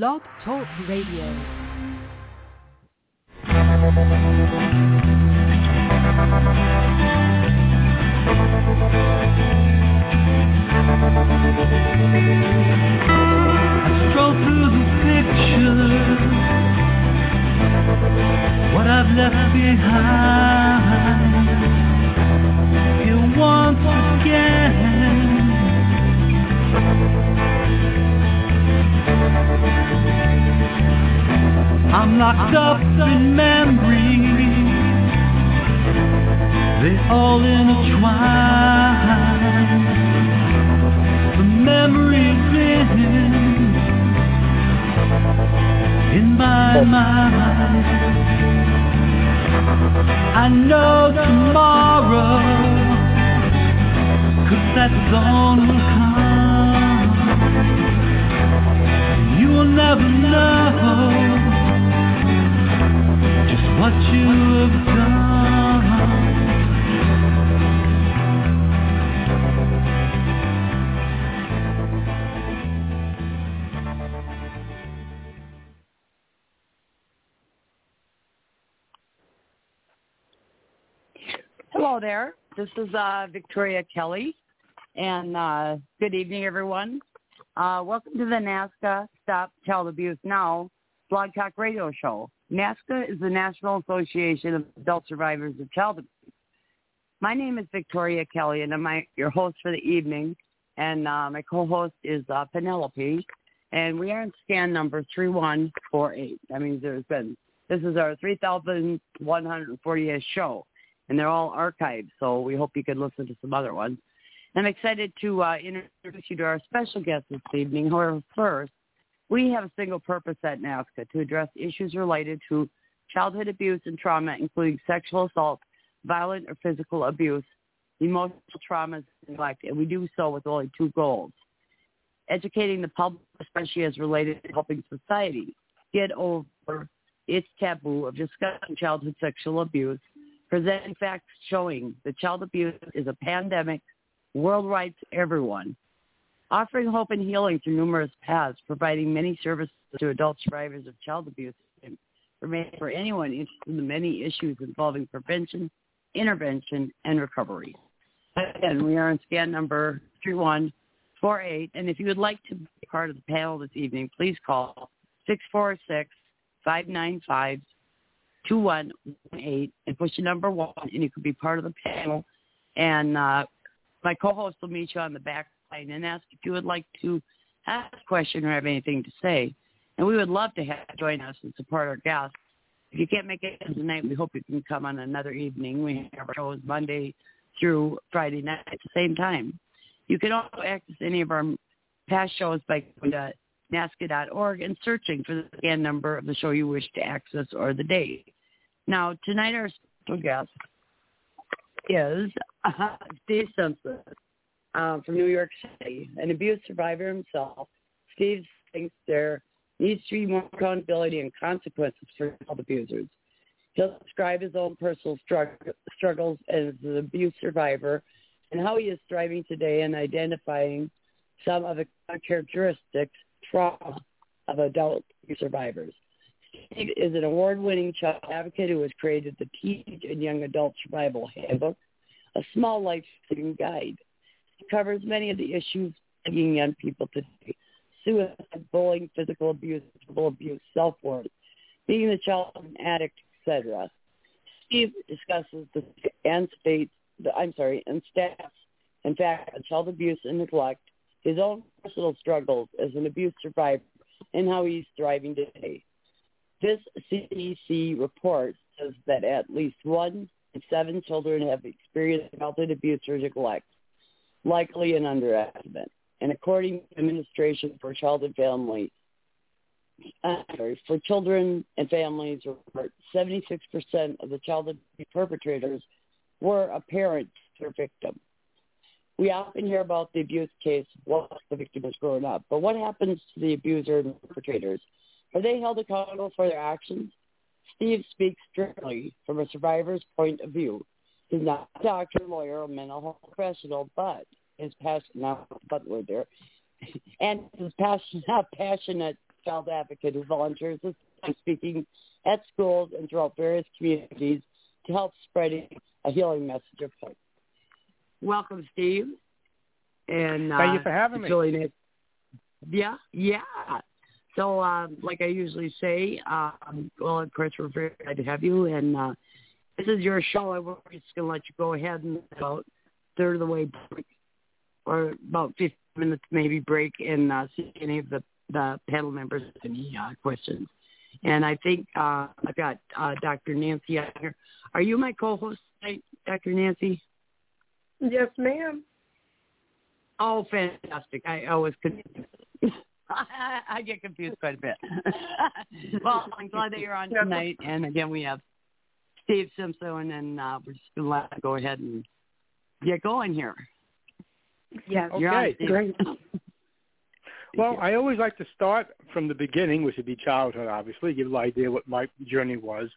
Blog Talk Radio. Stroll through the pictures, what I've left behind. You once again, I'm locked up in memories, they all intertwine. The memories in my mind. I know tomorrow, 'cause that dawn will come. You will never know just what you have there. This is Victoria Kelly, and good evening, everyone. Welcome to the NAASCA Stop Child Abuse Now Blog Talk Radio Show. NAASCA is the National Association of Adult Survivors of Child Abuse. My name is Victoria Kelly, and I'm your host for the evening, and my co-host is Penelope, and we are in SCAN number 3148. That means this is our 3,140th show. And they're all archived, so we hope you could listen to some other ones. I'm excited to introduce you to our special guest this evening. However, first, we have a single purpose at NAASCA to address issues related to childhood abuse and trauma, including sexual assault, violent or physical abuse, emotional traumas, and neglect, and we do so with only two goals: educating the public, especially as related to helping society get over its taboo of discussing childhood sexual abuse, presenting facts showing that child abuse is a pandemic worldwide to everyone, offering hope and healing through numerous paths, providing many services to adult survivors of child abuse, and for anyone interested in the many issues involving prevention, intervention, and recovery. Again, we are on SCAN number 3148, and if you would like to be part of the panel this evening, please call 646-595-2118 and push the number 1, and you can be part of the panel. And my co-host will meet you on the back line and ask if you would like to ask a question or have anything to say. And we would love to have you join us and support our guests. If you can't make it tonight, we hope you can come on another evening. We have our shows Monday through Friday night at the same time. You can also access any of our past shows by going to NAASCA.org and searching for the SCAN number of the show you wish to access or the day. Now, tonight our special guest is Steve Simpson from New York City, an abuse survivor himself. Steve thinks there needs to be more accountability and consequences for child abusers. He'll describe his own personal struggles as an abuse survivor and how he is thriving today and identifying some of the characteristics trauma of adult survivors. Steve is an award-winning child advocate who has created the Teenage and Young Adult Survival Handbook, a small life-saving guide. It covers many of the issues plaguing young people today: suicide, bullying, physical abuse, verbal abuse, self-worth, being the child of an addict, etc. Steve discusses the stats and facts on child abuse and neglect, his own personal struggles as an abuse survivor, and how he's thriving today. This CDC report says that at least 1 in 7 children have experienced childhood abuse or neglect, likely an underestimate. And according to the Administration for Children and Families report, 76% of the childhood abuse perpetrators were a parent to their victim. We often hear about the abuse case once the victim has grown up, but what happens to the abuser and perpetrators? Are they held accountable for their actions? Steve speaks strictly from a survivor's point of view. He's not a doctor, lawyer, or mental health professional, but is passionate, not butler there, and is passionate child advocate who volunteers his time speaking at schools and throughout various communities to help spreading a healing message of hope. Welcome, Steve. And thank you for having me. Yeah. So, like I usually say, well, of course, we're very glad to have you. And this is your show. I'm just going to let you go ahead and about third of the way break, or about 15 minutes maybe break, and see if any of the panel members have any questions. And I think I've got Dr. Nancy out here. Are you my co-host tonight, Dr. Nancy? Yes, ma'am. Oh, fantastic. I always confused. I get confused quite a bit. Well, I'm glad that you're on tonight. And, again, we have Steve Simpson, and we're just going to go ahead and get going here. Yes. Okay, great. Well, I always like to start from the beginning, which would be childhood, obviously, give you an idea what my journey was.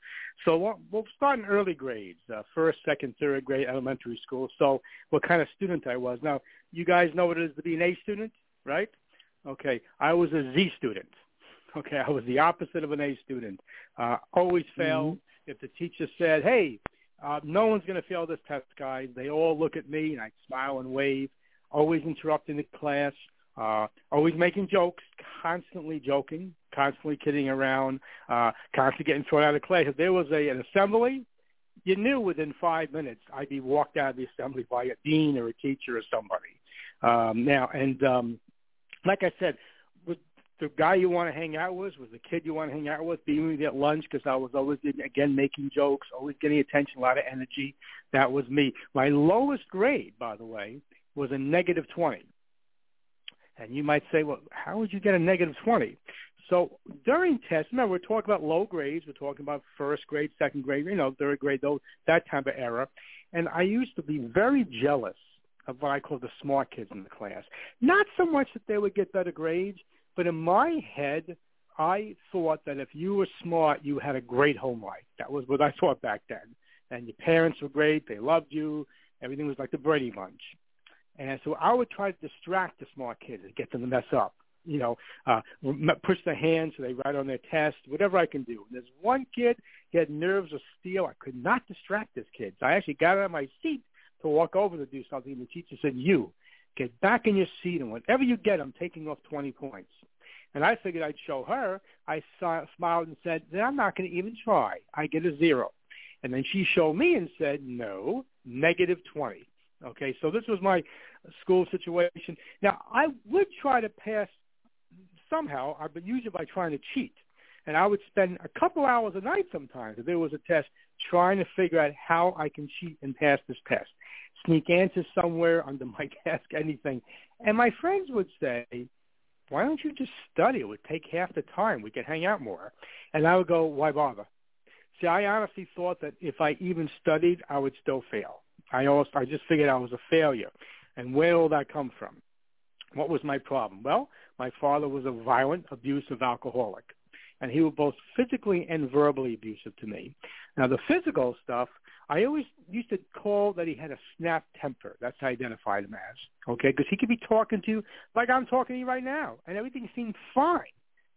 So we'll start in early grades, first, second, third grade, elementary school, so what kind of student I was. Now, you guys know what it is to be an A student, right? Okay, I was a Z student. Okay, I was the opposite of an A student. Always failed. Mm-hmm. If the teacher said, hey, no one's going to fail this test, guys, they all look at me, and I smile and wave, always interrupting the class. Always making jokes, constantly joking, constantly kidding around, constantly getting thrown out of class. If there was an assembly, you knew within 5 minutes I'd be walked out of the assembly by a dean or a teacher or somebody. Like I said, the guy you want to hang out with was the kid you want to hang out with, being with me at lunch because I was always, again, making jokes, always getting attention, a lot of energy. That was me. My lowest grade, by the way, was a negative 20. And you might say, well, how would you get a negative 20? So during tests, remember, we're talking about low grades. We're talking about first grade, second grade, third grade, that type of era. And I used to be very jealous of what I call the smart kids in the class. Not so much that they would get better grades, but in my head, I thought that if you were smart, you had a great home life. That was what I thought back then. And your parents were great. They loved you. Everything was like the Brady Bunch. And so I would try to distract the smart kids and get them to mess up, push their hands so they write on their test, whatever I can do. And there's one kid, he had nerves of steel. I could not distract this kid. So I actually got out of my seat to walk over to do something, and the teacher said, you, get back in your seat, and whenever you get, I'm taking off 20 points. And I figured I'd show her. I smiled and said, then I'm not going to even try. I get a 0. And then she showed me and said, no, negative 20. Okay, so this was my school situation. Now, I would try to pass somehow, but usually by trying to cheat. And I would spend a couple hours a night sometimes, if there was a test, trying to figure out how I can cheat and pass this test. Sneak answers somewhere under my desk, anything. And my friends would say, why don't you just study? It would take half the time. We could hang out more. And I would go, why bother? See, I honestly thought that if I even studied, I would still fail. I just figured I was a failure. And where did all that come from? What was my problem? Well, my father was a violent, abusive alcoholic, and he was both physically and verbally abusive to me. Now, the physical stuff, I always used to call that he had a snap temper. That's how I identified him as, okay, because he could be talking to you like I'm talking to you right now, and everything seemed fine.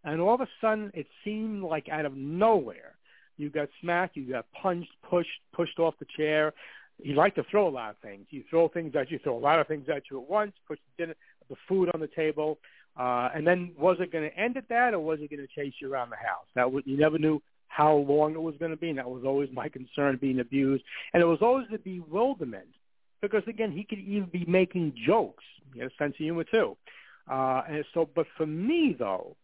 And all of a sudden, it seemed like out of nowhere, you got smacked, you got punched, pushed off the chair. You like to throw a lot of things. You throw a lot of things at you at once, push the food on the table. And then was it going to end at that, or was it going to chase you around the house? You never knew how long it was going to be, and that was always my concern, being abused. And it was always the bewilderment because, again, he could even be making jokes. He had a sense of humor, too. But for me, though,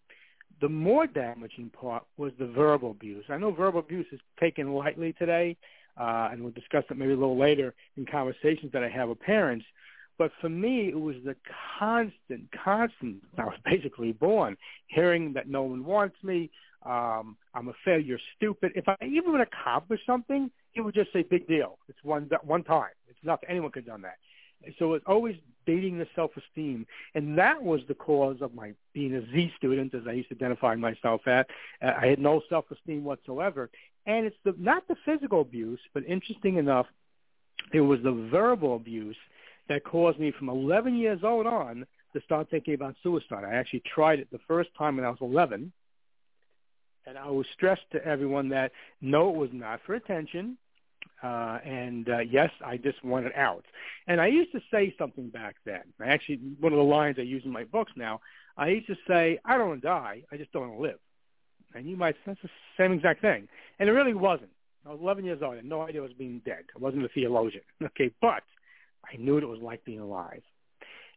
the more damaging part was the verbal abuse. I know verbal abuse is taken lightly today, and we'll discuss it maybe a little later in conversations that I have with parents. But for me, it was the constant, I was basically born, hearing that no one wants me, I'm a failure, stupid. If I even would accomplish something, it would just say, big deal. It's one time. It's nothing. Anyone could have done that. So it's always beating the self-esteem. And that was the cause of my being a Z student, as I used to identify myself at. I had no self-esteem whatsoever. And it's not the physical abuse, but interesting enough, it was the verbal abuse that caused me from 11 years old on to start thinking about suicide. I actually tried it the first time when I was 11, and I was stressed to everyone that, no, it was not for attention, and yes, I just wanted out. And I used to say something back then. I actually, one of the lines I use in my books now, I used to say, I don't want to die, I just don't want to live. And you might, that's the same exact thing. And it really wasn't. I was 11 years old. I had no idea I was being dead. I wasn't a theologian. Okay, but I knew what it was like being alive.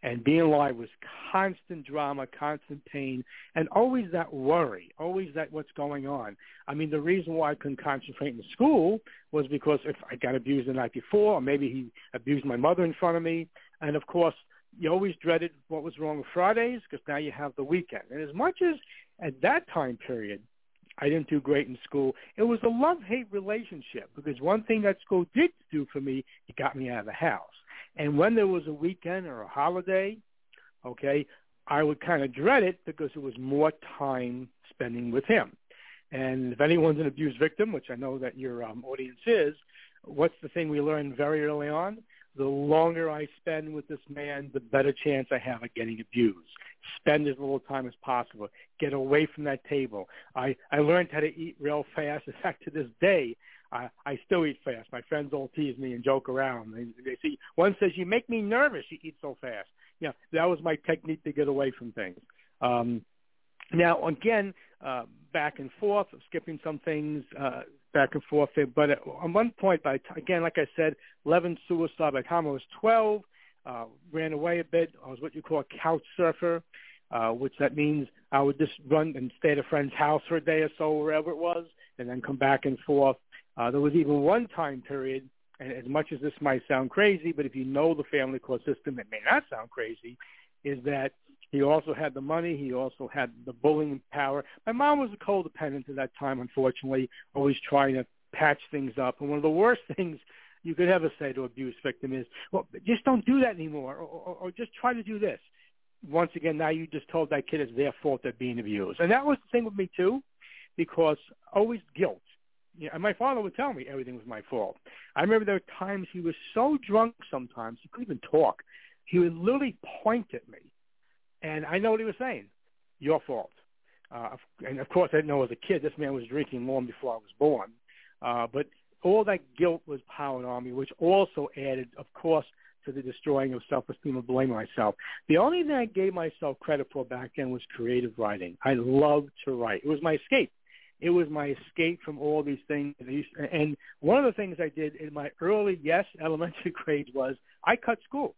And being alive was constant drama, constant pain, and always that worry, always that what's going on. I mean, the reason why I couldn't concentrate in school was because if I got abused the night before, or maybe he abused my mother in front of me. And, of course, you always dreaded what was wrong with Fridays because now you have the weekend. And as much as at that time period I didn't do great in school, it was a love-hate relationship, because one thing that school did do for me, it got me out of the house. And when there was a weekend or a holiday, okay, I would kind of dread it because it was more time spending with him. And if anyone's an abuse victim, which I know that your audience is, what's the thing we learned very early on? The longer I spend with this man, the better chance I have at getting abused. Spend as little time as possible. Get away from that table. I learned how to eat real fast. In fact, to this day, I still eat fast. My friends all tease me and joke around. They see, one says, you make me nervous, you eat so fast. Yeah, that was my technique to get away from things. Now, again, back and forth, skipping some things, back and forth there. But at one point, again, like I said, 11, suicide. By the time I was 12, ran away a bit. I was what you call a couch surfer, which that means I would just run and stay at a friend's house for a day or so, wherever it was, and then come back and forth. There was even one time period, and as much as this might sound crazy, but if you know the family court system, it may not sound crazy, is that he also had the money. He also had the bullying power. My mom was a codependent at that time, unfortunately, always trying to patch things up. And one of the worst things you could ever say to an abuse victim is, well, just don't do that anymore, or just try to do this. Once again, now you just told that kid it's their fault they're being abused. And that was the thing with me, too, because always guilt. Yeah, and my father would tell me everything was my fault. I remember there were times he was so drunk sometimes he couldn't even talk. He would literally point at me, and I know what he was saying, your fault. And, of course, I didn't know as a kid this man was drinking long before I was born. But all that guilt was piling on me, which also added, of course, to the destroying of self-esteem and blame myself. The only thing I gave myself credit for back then was creative writing. I loved to write. It was my escape. It was my escape from all these things. And one of the things I did in my early, yes, elementary grades was I cut school.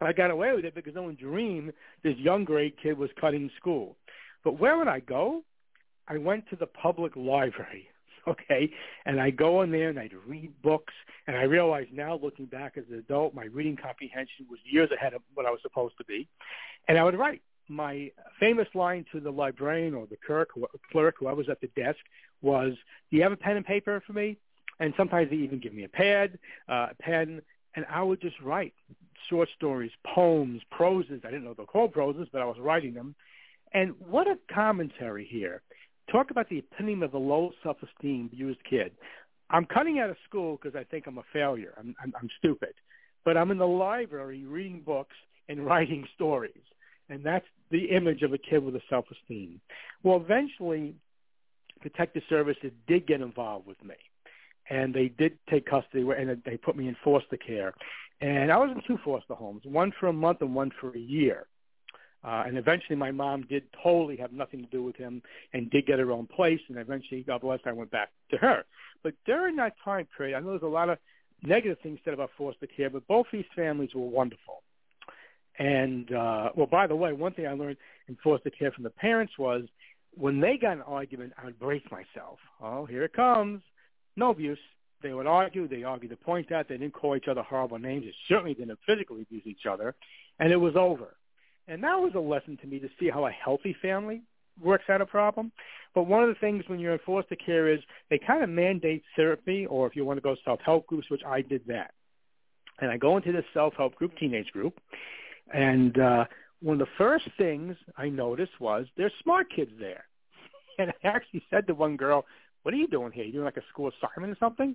I got away with it because no one dreamed this young grade kid was cutting school. But where would I go? I went to the public library, okay? And I'd go in there and I'd read books. And I realized now, looking back as an adult, my reading comprehension was years ahead of what I was supposed to be. And I would write. My famous line to the librarian or the clerk, whoever was at the desk, was, do you have a pen and paper for me? And sometimes they even give me a pad, a pen, and I would just write short stories, poems, proses. I didn't know they were called proses, but I was writing them. And what a commentary here. Talk about the epitome of the low self-esteem abused kid. I'm cutting out of school because I think I'm a failure. I'm stupid. But I'm in the library reading books and writing stories. And that's the image of a kid with a self-esteem. Well, eventually, protective services did get involved with me, and they did take custody, and they put me in foster care. And I was in two foster homes, one for a month and one for a year. And eventually, my mom did totally have nothing to do with him and did get her own place, and eventually, God bless, I went back to her. But during that time period, I know there's a lot of negative things said about foster care, but both these families were wonderful. And, well, by the way, one thing I learned in foster care from the parents was when they got in an argument, I would brace myself. Oh, here it comes. No abuse. They would argue. They argued to point out. They didn't call each other horrible names. They certainly didn't physically abuse each other. And it was over. And that was a lesson to me to see how a healthy family works out a problem. But one of the things when you're in foster care is they kind of mandate therapy, or if you want to go self-help groups, which I did that. And I go into this self-help group, teenage group, and one of the first things I noticed was there's smart kids there. And I actually said to one girl, what are you doing here? You doing like a school assignment or something?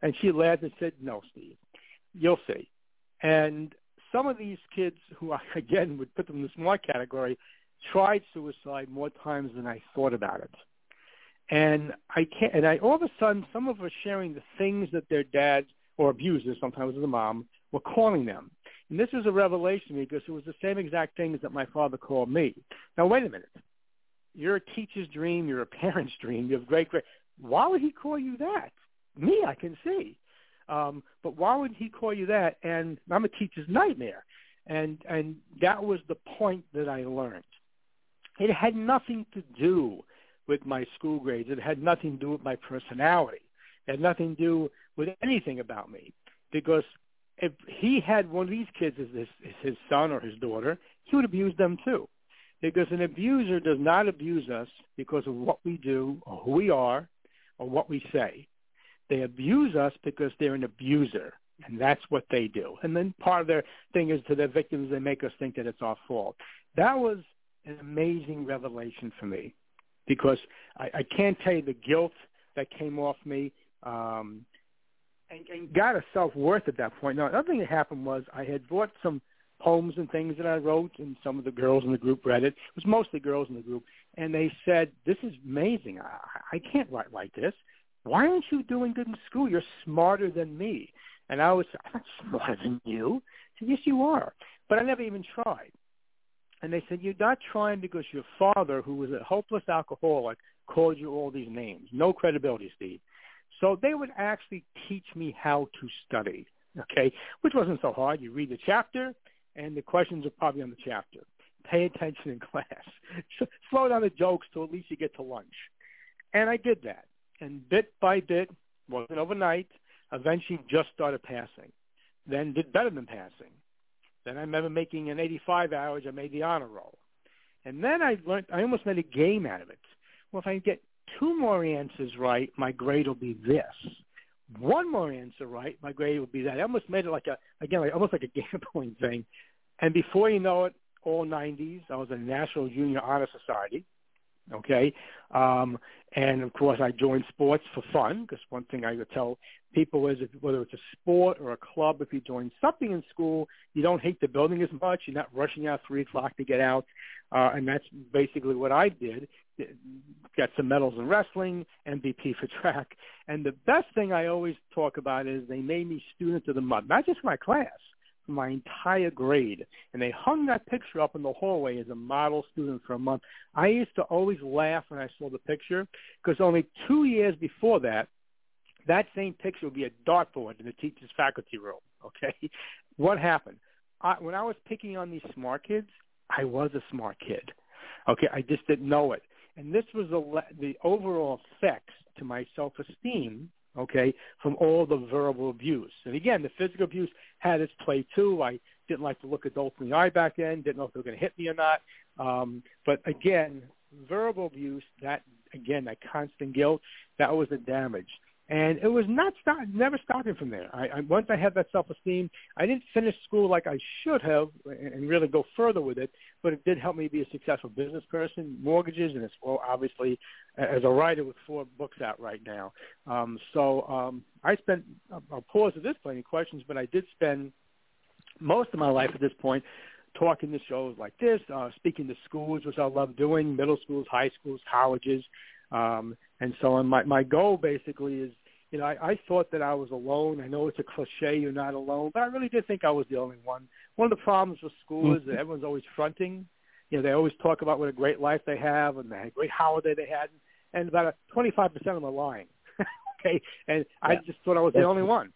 And she laughed and said, no, Steve, you'll see. And some of these kids, who I, again, would put them in the smart category, tried suicide more times than I thought about it. And I all of a sudden, some of us sharing the things that their dad or abusers, sometimes the mom, were calling them. And this was a revelation to me because it was the same exact things that my father called me. Now, wait a minute. You're a teacher's dream. You're a parent's dream. You have great. Why would he call you that? Me, I can see. But why would he call you that? And I'm a teacher's nightmare. And that was the point that I learned. It had nothing to do with my school grades. It had nothing to do with my personality. It had nothing to do with anything about me. Because if he had one of these kids as his son or his daughter, he would abuse them too. Because an abuser does not abuse us because of what we do or who we are or what we say. They abuse us because they're an abuser, and that's what they do. And then part of their thing is to their victims, they make us think that it's our fault. That was an amazing revelation for me because I can't tell you the guilt that came off me and got a self-worth at that point. Now, another thing that happened was I had bought some poems and things that I wrote, and some of the girls in the group read it. It was mostly girls in the group, and they said, this is amazing. I can't write like this. Why aren't you doing good in school? You're smarter than me. And I was, I'm not smarter than you. I said, yes, you are. But I never even tried. And they said, you're not trying because your father, who was a hopeless alcoholic, called you all these names. No credibility, Steve. So they would actually teach me how to study, okay, which wasn't so hard. You read the chapter, and the questions are probably on the chapter. Pay attention in class. Slow down the jokes till at least you get to lunch. And I did that. And bit by bit, wasn't overnight, eventually just started passing. Then did better than passing. Then I remember making an 85 average. I made the honor roll. And then I learned, I almost made a game out of it. Well, if I get two more answers right, my grade will be this. One more answer right, my grade will be that. I almost made it like almost like a gambling thing. And before you know it, all 90s, I was in the National Junior Honor Society. Okay, and of course I joined sports for fun because one thing I would tell people is whether it's a sport or a club, if you join something in school, you don't hate the building as much. You're not rushing out 3 o'clock to get out, and that's basically what I did. Got some medals in wrestling, MVP for track, and the best thing I always talk about is they made me student of the month, not just my class, my entire grade, and they hung that picture up in the hallway as a model student for a month. I used to always laugh when I saw the picture because only 2 years before that, that same picture would be a dartboard in the teacher's faculty room, okay? What happened? When I was picking on these smart kids, I was a smart kid, okay? I just didn't know it. And this was the overall effects to my self-esteem, okay, from all the verbal abuse. And again, the physical abuse had its play too. I didn't like to look adults in the eye back then, didn't know if they were going to hit me or not. But again, verbal abuse, that constant guilt, that was the damage. And it was never stopping from there. Once I had that self-esteem, I didn't finish school like I should have and really go further with it, but it did help me be a successful business person, mortgages, and obviously as a writer with 4 books out right now. I'll pause at this point in questions, but I did spend most of my life at this point talking to shows like this, speaking to schools, which I love doing, middle schools, high schools, colleges, and so on. My goal basically is, you know, I thought that I was alone. I know it's a cliche, you're not alone, but I really did think I was the only one. One of the problems with school is that everyone's always fronting. You know, they always talk about what a great life they have and the great holiday they had, and about 25% of them are lying, okay? And yeah. I just thought I was the only one,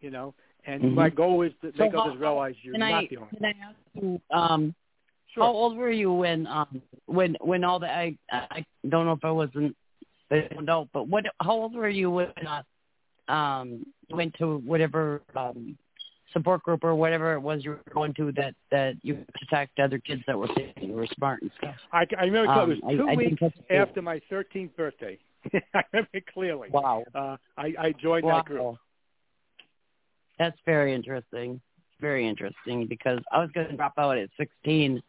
you know, and my goal is to make others realize you're not the only one. Can I ask you, sure. How old were you when all the I don't know if I wasn't, I don't know, but how old were you when you went to whatever support group or whatever it was you were going to that you attacked other kids that were thinking you were smart and stuff? I remember it was 2 weeks after my 13th birthday. I remember it clearly. Wow. I joined that group. That's very interesting. Very interesting because I was going to drop out at 16.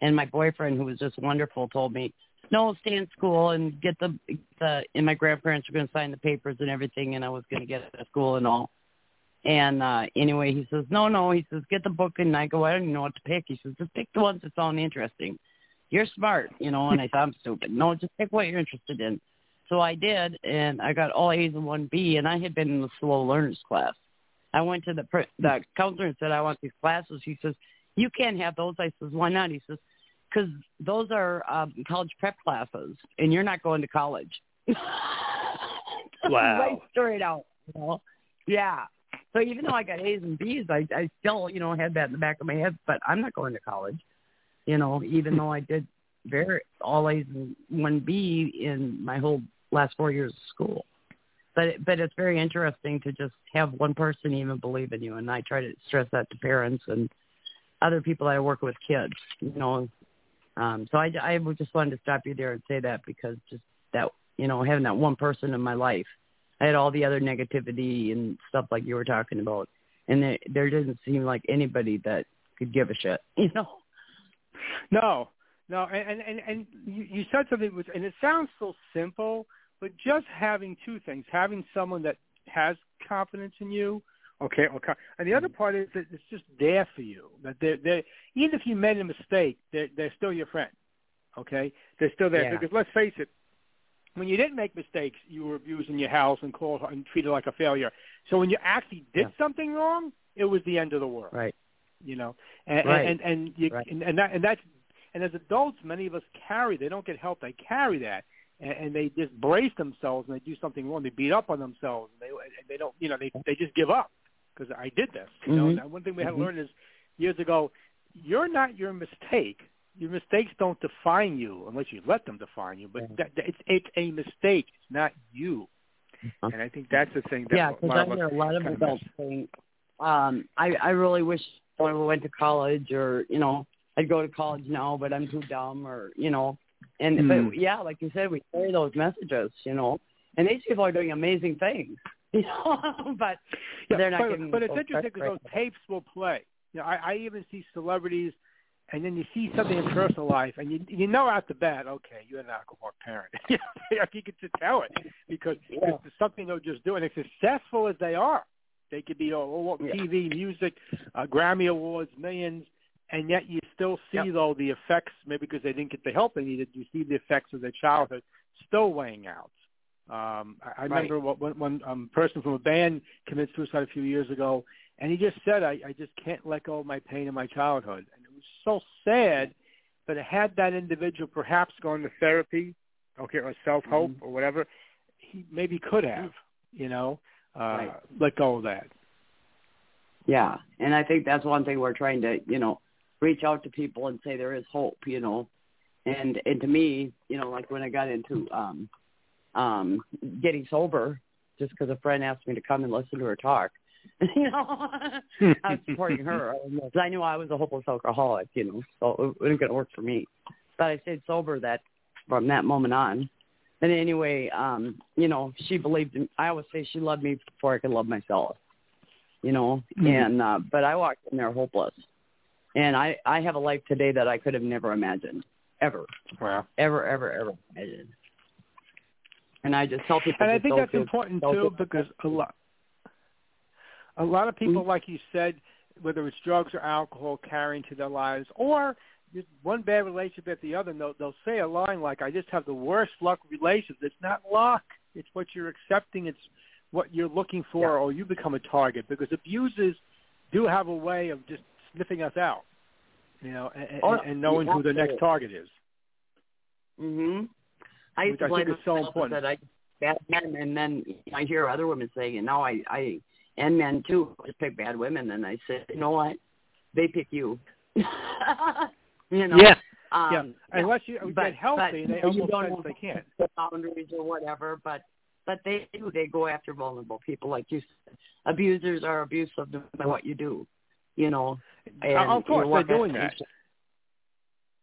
And my boyfriend, who was just wonderful, told me, no, stay in school and get and my grandparents were going to sign the papers and everything, and I was going to get out of school and all. And anyway, he says, no. He says, get the book. And I go, I don't even know what to pick. He says, just pick the ones that sound interesting. You're smart, you know. And I thought, I'm stupid. No, just pick what you're interested in. So I did, and I got all A's and one B, and I had been in the slow learners class. I went to the counselor and said, I want these classes. He says, you can't have those. I says, why not? He says, because those are college prep classes, and you're not going to college. Wow. Right straight out, you know? Yeah. So even though I got A's and B's, I still, you know, had that in the back of my head, but I'm not going to college, you know, even though I did all A's and one B in my whole last 4 years of school. But it's very interesting to just have one person even believe in you, and I try to stress that to parents and other people that I work with kids, you know. So I just wanted to stop you there and say that, because just that, you know, having that one person in my life, I had all the other negativity and stuff like you were talking about, and there didn't seem like anybody that could give a shit, you know. No, and you said something, which, and it sounds so simple, but just having two things, having someone that has confidence in you, okay, and the other part is that it's just there for you. That they're even if you made a mistake, they're still your friend, okay? They're still there, yeah. Because let's face it, when you didn't make mistakes, you were abused in your house and called and treated like a failure. So when you actually did something wrong, it was the end of the world, right? You know, and as adults, many of us carry. They don't get help. They carry that, and they just brace themselves, and they do something wrong. They beat up on themselves, and they don't, you know, they just give up because I did this. You know, and one thing we had to learn is years ago, you're not your mistake. Your mistakes don't define you unless you let them define you. But it's a mistake. It's not you. And I think that's the thing. That because I hear a lot of adults saying, I really wish I went to college, or, you know, I'd go to college now, but I'm too dumb, or, you know. And but, yeah, like you said, we carry those messages, you know. And these people are doing amazing things, you know, but they're not getting. But it's interesting because those tapes will play. You know, I even see celebrities. And then you see something in personal life, and you know out the bat, okay, you're an alcoholic parent. You can just tell it because it's something they'll just do. And as successful as they are, they could be all TV, music, Grammy Awards, millions, and yet you still see, though, the effects, maybe because they didn't get the help they needed, you see the effects of their childhood still weighing out. I remember one person from a band committed suicide a few years ago, and he just said, I just can't let go of my pain in my childhood. And it was so sad, but had that individual perhaps gone to therapy, okay, or self-help or whatever, he maybe could have, you know, let go of that. Yeah, and I think that's one thing we're trying to, you know, reach out to people and say there is hope, you know. And to me, you know, like when I got into getting sober, just because a friend asked me to come and listen to her talk, you know, I was supporting her because I knew I was a hopeless alcoholic, you know, so it wasn't going to work for me. But I stayed sober from that moment on. And anyway, you know, she believed in, I always say she loved me before I could love myself, you know. And but I walked in there hopeless, and I have a life today that I could have never imagined, ever. Wow. Ever imagined. And I just help people. And I think that's important too, because a lot of people, like you said, whether it's drugs or alcohol, carry into their lives, or just one bad relationship at the other, and they'll say a line like, I just have the worst luck relations. It's not luck. It's what you're accepting. It's what you're looking for, or you become a target, because abusers do have a way of just sniffing us out, you know, and knowing who the next target is. Mm-hmm. I used to blame myself that I bad men, and then I hear other women saying, and now I and men too, just pick bad women. And I said, you know what? They pick you. You know? Yeah. Unless you get healthy, they almost don't, they can't. Boundaries or whatever, but they do. They go after vulnerable people, like you said. Abusers are abusive no matter what you do, you know. And of course, they're doing that.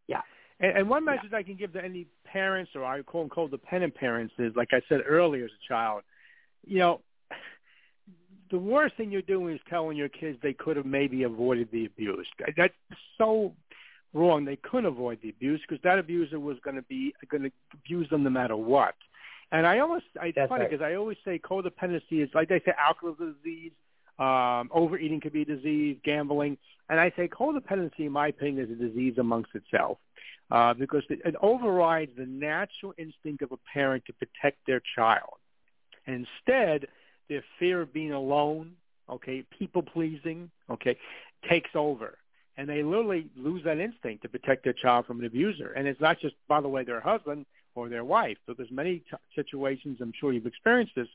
Yeah. And one message I can give to any parents, or I call them codependent parents, is, like I said earlier, as a child, you know, the worst thing you're doing is telling your kids they could have maybe avoided the abuse. That's so wrong. They couldn't avoid the abuse because that abuser was going to abuse them no matter what. And it's funny because I always say codependency is, like they say, alcoholism disease, Overeating could be a disease, gambling. And I say codependency, in my opinion, is a disease amongst itself because it overrides the natural instinct of a parent to protect their child. And instead, their fear of being alone, okay, people-pleasing, okay, takes over. And they literally lose that instinct to protect their child from an abuser. And it's not just, by the way, their husband or their wife, but there's many situations, I'm sure you've experienced this,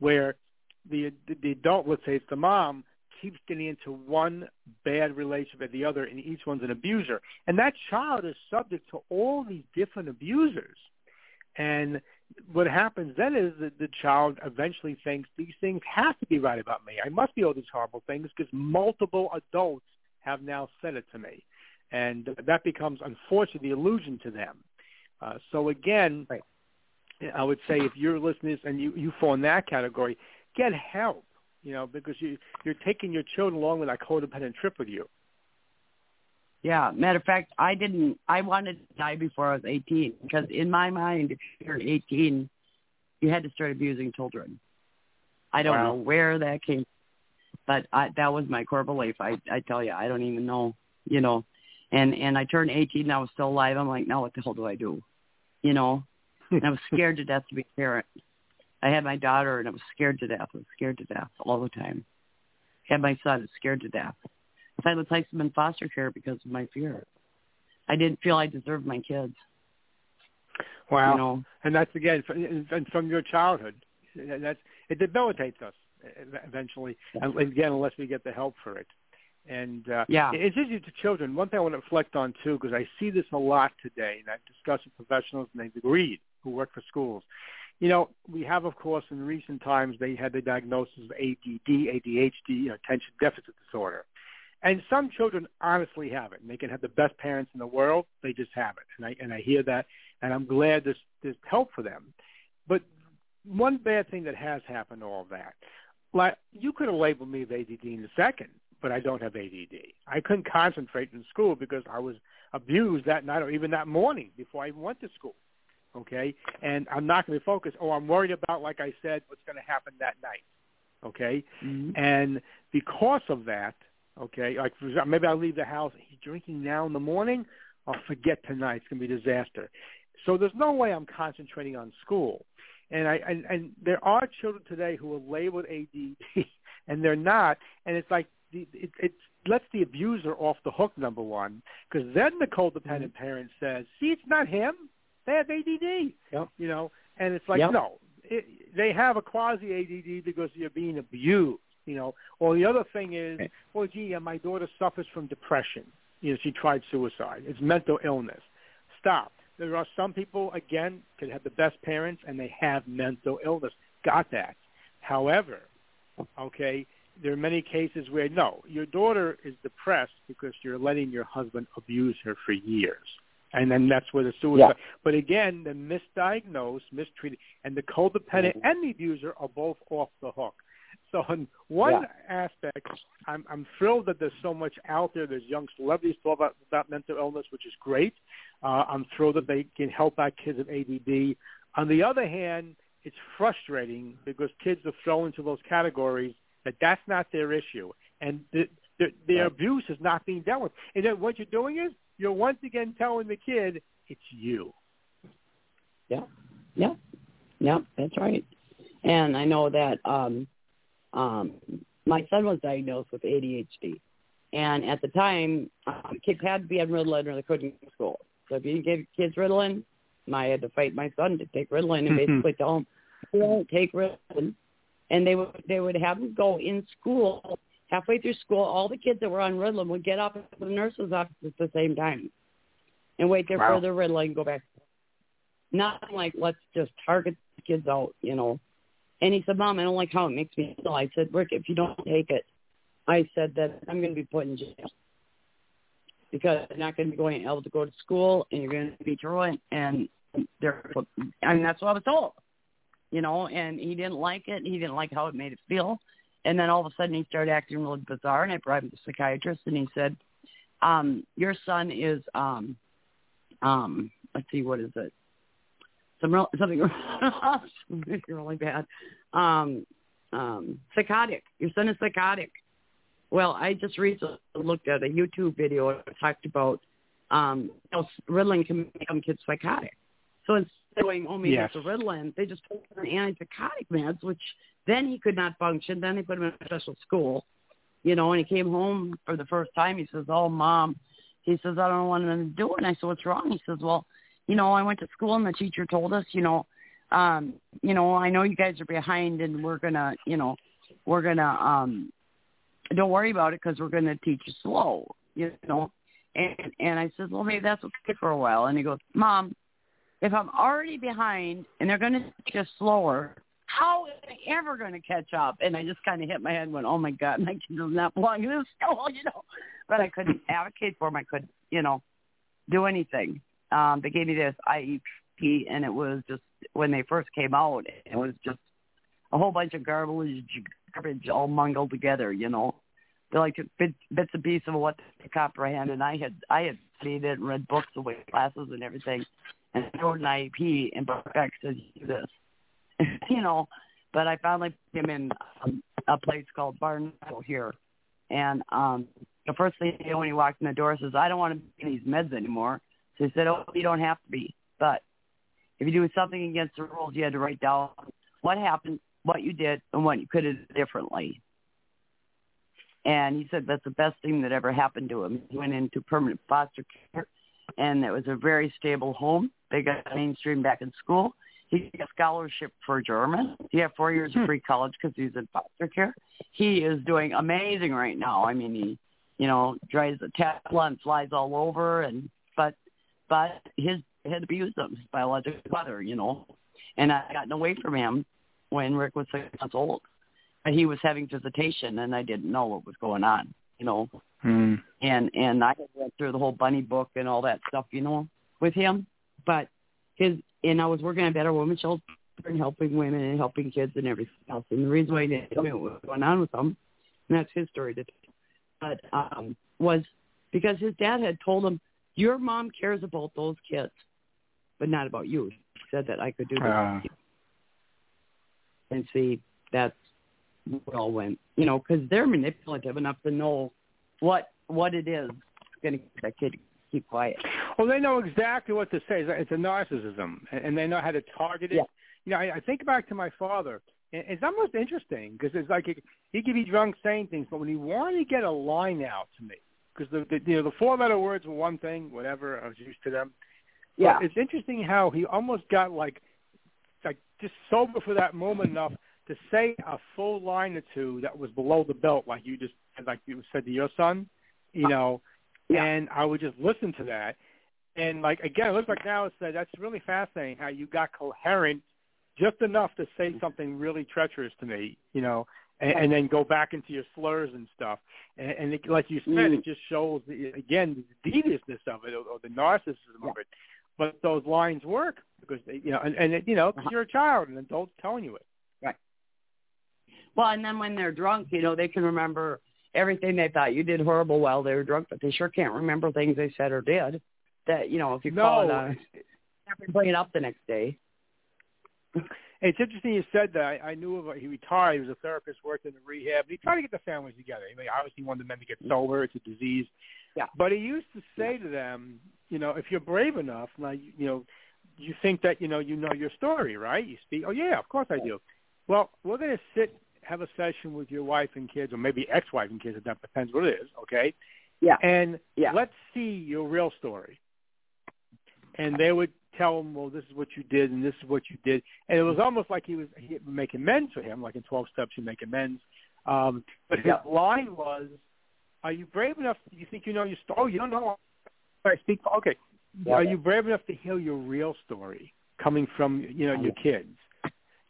where the adult, let's say it's the mom, keeps getting into one bad relationship at the other, and each one's an abuser. And that child is subject to all these different abusers. And what happens then is that the child eventually thinks these things have to be right about me. I must be all these horrible things because multiple adults have now said it to me. And that becomes, unfortunately, the illusion to them. So, again, right. I would say if you're listening to this and you fall in that category, get help, you know, because you're taking your children along with that codependent trip with you. Yeah. Matter of fact, I wanted to die before I was 18 because in my mind, if you're 18, you had to start abusing children. I don't know where that came from, but that was my core belief. I tell you, I don't even know, you know, and I turned 18 and I was still alive. I'm like, now what the hell do I do? You know, and I was scared to death to be a parent. I had my daughter and I was scared to death. I was scared to death all the time. I had my son, I was scared to death. I was placed in foster care because of my fear. I didn't feel I deserved my kids. Wow. You know? And that's, again, from your childhood. It debilitates us eventually, again, unless we get the help for it. And it's easy to children. One thing I want to reflect on, too, because I see this a lot today, and I've discussed with professionals, and they've agreed, who work for schools. You know, we have, of course, in recent times, they had the diagnosis of ADD, ADHD, attention deficit disorder. And some children honestly have it. And they can have the best parents in the world. They just have it. And I hear that, and I'm glad there's help for them. But one bad thing that has happened to all that, like you could have labeled me with ADD in a second, but I don't have ADD. I couldn't concentrate in school because I was abused that night or even that morning before I even went to school, okay? And I'm not going to focus. Oh, I'm worried about, like I said, what's going to happen that night, okay? Mm-hmm. And because of that, okay, like for example, maybe I'll leave the house. He's drinking now in the morning. I'll forget tonight. It's going to be a disaster. So there's no way I'm concentrating on school. And there are children today who are labeled ADD, and they're not. And it's like it lets the abuser off the hook, number one, because then the codependent parent says, see, it's not him. They have ADD, you know. And it's like, no, they have a quasi-ADD because you're being abused. You know, or the other thing is, well, gee, my daughter suffers from depression. You know, she tried suicide. It's mental illness. Stop. There are some people, again, could have the best parents, and they have mental illness. Got that. However, okay, there are many cases where, no, your daughter is depressed because you're letting your husband abuse her for years. And then that's where the suicide. Yeah. But again, the misdiagnosed, mistreated, and the codependent and the abuser are both off the hook. So in one aspect, I'm thrilled that there's so much out there. There's young celebrities talking about mental illness, which is great. I'm thrilled that they can help out kids with ADD. On the other hand, it's frustrating because kids are thrown into those categories that's not their issue. And their abuse is not being dealt with. And then what you're doing is you're once again telling the kid, it's you. Yeah, that's right. And I know that my son was diagnosed with ADHD, and at the time, kids had to be on Ritalin or they couldn't go to school. So if you gave kids Ritalin, I had to fight my son to take Ritalin and basically tell him, "Don't take Ritalin," and they would have him go in school. Halfway through school, all the kids that were on Ritalin would get up to the nurse's office at the same time and wait there for their Ritalin and go back. Not like let's just target the kids out, you know. And he said, Mom, I don't like how it makes me feel. I said, Rick, if you don't take it, I said that I'm going to be put in jail because I'm not going to be able to go to school and you're going to be truant. And that's what I was told, you know, and he didn't like it. He didn't like how it made it feel. And then all of a sudden he started acting really bizarre, and I brought him to a psychiatrist, and he said, your son is, let's see, what is it? Something really bad. psychotic. Your son is psychotic. Well, I just recently looked at a YouTube video that talked about Ritalin can make some kids psychotic. So instead of going, oh, maybe it's a Ritalin, they just put him on antipsychotic meds, which then he could not function. Then they put him in a special school, you know, and he came home for the first time. He says, oh, Mom, he says, I don't know what I'm going to do. And I said, what's wrong? He says, well, you know, I went to school and the teacher told us, you know, I know you guys are behind and we're going to, you know, we're going to, don't worry about it because we're going to teach you slow, you know. And I said, well, maybe that's okay for a while. And he goes, Mom, if I'm already behind and they're going to teach us slower, how am I ever going to catch up? And I just kind of hit my head and went, oh, my God, my kid does not belong in this school, you know. But I couldn't advocate for him. I couldn't, you know, do anything. They gave me this IEP, and it was just, when they first came out, it was just a whole bunch of garbage all mungled together, you know. They like bits and pieces of what to comprehend, and I had studied it and read books and went classes and everything, and I wrote an IEP, and Buck said, do this, you know. But I finally put him in a place called Barnwell here, and the first thing he did when he walked in the door says, I don't want to be in these meds anymore. So he said, oh, you don't have to be, but if you do something against the rules, you had to write down what happened, what you did, and what you could have done differently. And he said that's the best thing that ever happened to him. He went into permanent foster care, and it was a very stable home. They got mainstream back in school. He got a scholarship for German. He had 4 years of free college because he's in foster care. He is doing amazing right now. I mean, he, you know, drives a Tesla and flies all over, and but his had abused him, his biological mother, you know. And I gotten away from him when Rick was 6 months old. And he was having visitation, and I didn't know what was going on, you know. Mm. And I went through the whole bunny book and all that stuff, you know, with him. But I was working at Better Women's Shelter and helping women and helping kids and everything else. And the reason why he didn't tell me what was going on with him, and that's his story to tell, but was because his dad had told him, your mom cares about those kids, but not about you. She said that I could do that. And see, that's where it all went, you know, because they're manipulative enough to know what it is going to get that kid to keep quiet. Well, they know exactly what to say. It's a narcissism, and they know how to target it. Yeah. You know, I think back to my father. It's almost interesting because it's like he could be drunk saying things, but when he wanted to get a line out to me, because the four-letter words were one thing, whatever, I was used to them. Yeah. But it's interesting how he almost got like just sober for that moment enough to say a full line or two that was below the belt, like you said to your son, you know. Yeah. And I would just listen to that. And like again, it looks like now it's that's really fascinating how you got coherent just enough to say something really treacherous to me, you know, and then go back into your slurs and stuff. And it, like you said, it just shows again the deviousness of it or the narcissism of it. But those lines work because they, you know, and you know, because you're a child and adults telling you it. Right. Well, and then when they're drunk, you know, they can remember everything they thought you did horrible while they were drunk, but they sure can't remember things they said or did. That, you know, if you call it on, you have to bring it up the next day. It's interesting you said that. I knew of he retired. He was a therapist, worked in the rehab. He tried to get the families together. I mean, obviously, he wanted the men to get sober. It's a disease. Yeah. But he used to say to them, you know, if you're brave enough, like, you know, you think that, you know your story, right? You speak, oh, yeah, of course I do. Well, we're going to have a session with your wife and kids, or maybe ex-wife and kids, if that depends what it is, okay? Yeah. And let's see your real story. And they would tell him, well, this is what you did, and this is what you did. And it was almost like he make amends for him, like in 12 steps you make amends. But his line was, are you brave enough? You think you know your story? Oh, you don't know I speak. Okay. Yeah. Are you brave enough to hear your real story coming from, you know, your kids?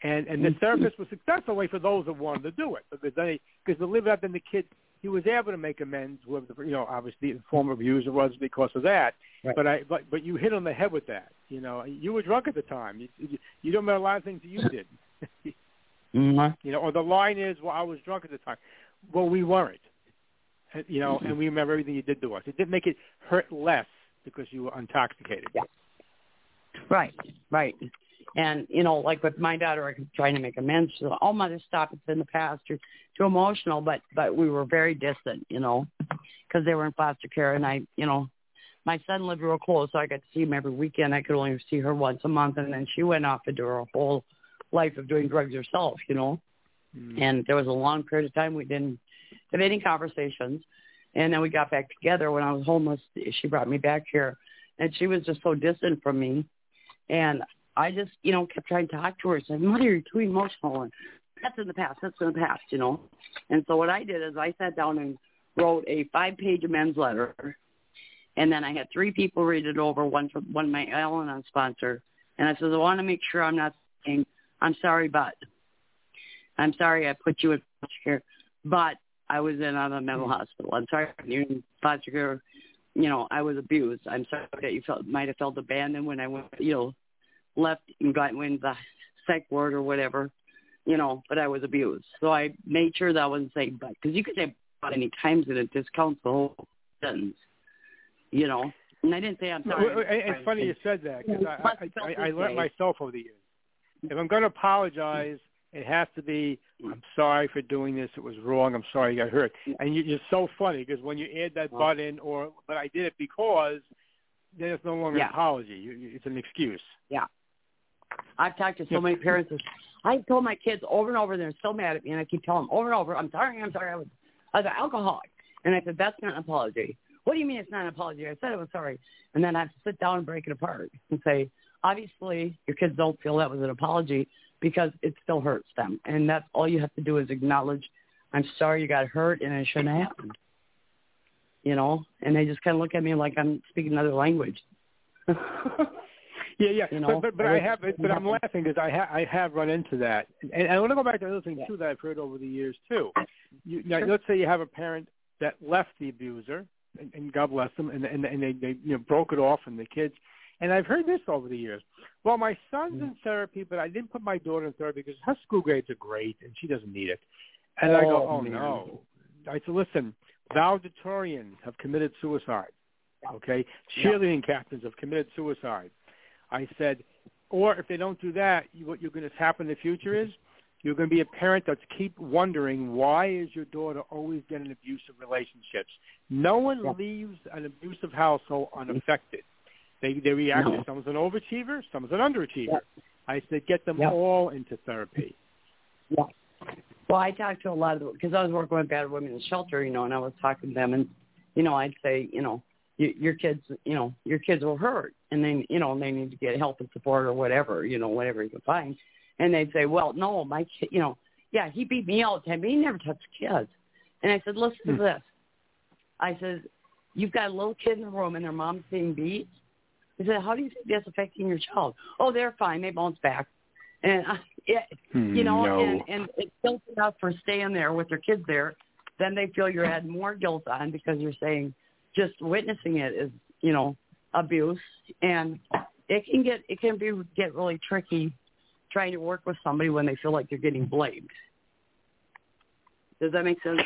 And the therapist was successful way for those that wanted to do it. Because they live out in the kid, he was able to make amends with, you know, obviously the former abuser was because of that. Right. But you hit on the head with that. You know, you were drunk at the time. You don't remember a lot of things that you did. Mm-hmm. You know, or the line is, well, I was drunk at the time. Well, we weren't. You know, and we remember everything you did to us. It didn't make it hurt less because you were intoxicated. Yeah. Right. And, you know, like with my daughter, I'm trying to make amends. She's like, oh, Mother, stop. It's in the past. You're too emotional. But we were very distant, you know, because they were in foster care. And I, you know, my son lived real close, so I got to see him every weekend. I could only see her once a month. And then she went off into her whole life of doing drugs herself, you know. Mm. And there was a long period of time we didn't have any conversations. And then we got back together when I was homeless. She brought me back here. And she was just so distant from me. And I just, you know, kept trying to talk to her. She said, Mother, you're too emotional. And that's in the past. That's in the past, you know. And so what I did is I sat down and wrote a 5-page amends letter. And then I had 3 people read it over, one my Al-Anon sponsor. And I said, I want to make sure I'm not saying, I'm sorry, but. I'm sorry I put you in foster care, but I was in on a mental hospital. I'm sorry you're in foster care. You know, I was abused. I'm sorry that you might have felt abandoned when I went, you know, left and went the psych ward or whatever, you know, but I was abused. So I made sure that I wasn't saying but, because you could say but any times and it discounts the whole sentence, you know. And I didn't say I'm sorry. Well, it's funny you said that, because I learned myself over the years. If I'm going to apologize, it has to be, I'm sorry for doing this. It was wrong. I'm sorry you got hurt. And you're so funny because when you add that but in or, but I did it because, then it's no longer an apology. It's an excuse. Yeah. I've talked to so many parents. I told my kids over and over, they're so mad at me, and I keep telling them over and over, I'm sorry. I was an alcoholic. And I said, that's not an apology. What do you mean it's not an apology? I said I was sorry. And then I have to sit down and break it apart and say, obviously, your kids don't feel that was an apology, because it still hurts them. And that's all you have to do is acknowledge, I'm sorry you got hurt and it shouldn't have happened. You know? And they just kind of look at me like I'm speaking another language. Yeah. You know? But I'm laughing because I have run into that. And I want to go back to another thing, too, that I've heard over the years, too. Now, let's say you have a parent that left the abuser, and God bless them, and they you know, broke it off, and the kids... And I've heard this over the years. Well, my son's in therapy, but I didn't put my daughter in therapy because her school grades are great, and she doesn't need it. And I go, oh, man. No. I said, listen, valedictorians have committed suicide, okay? Cheerleading captains have committed suicide. I said, or if they don't do that, what you're going to happen in the future is you're going to be a parent that's keep wondering why is your daughter always getting abusive relationships. No one leaves an abusive household unaffected. They react. No. Someone's an overachiever. Someone's an underachiever. Yep. I said, get them all into therapy. Yeah. Well, I talked to a lot of them because I was working with battered women in shelter, you know, and I was talking to them, and you know, I'd say, you know, your kids will hurt, and then you know, they need to get help and support or whatever, you know, whatever you can find. And they'd say, well, no, my kid, you know, yeah, he beat me all the time, but he never touched kids. And I said, listen to this. I said, you've got a little kid in the room, and their mom's being beat. I said, how do you think that's affecting your child? Oh, they're fine. They bounce back. And, you know, and it's guilt enough for staying there with their kids there. Then they feel you're adding more guilt on because you're saying just witnessing it is, you know, abuse. And it can get really tricky trying to work with somebody when they feel like they're getting blamed. Does that make sense?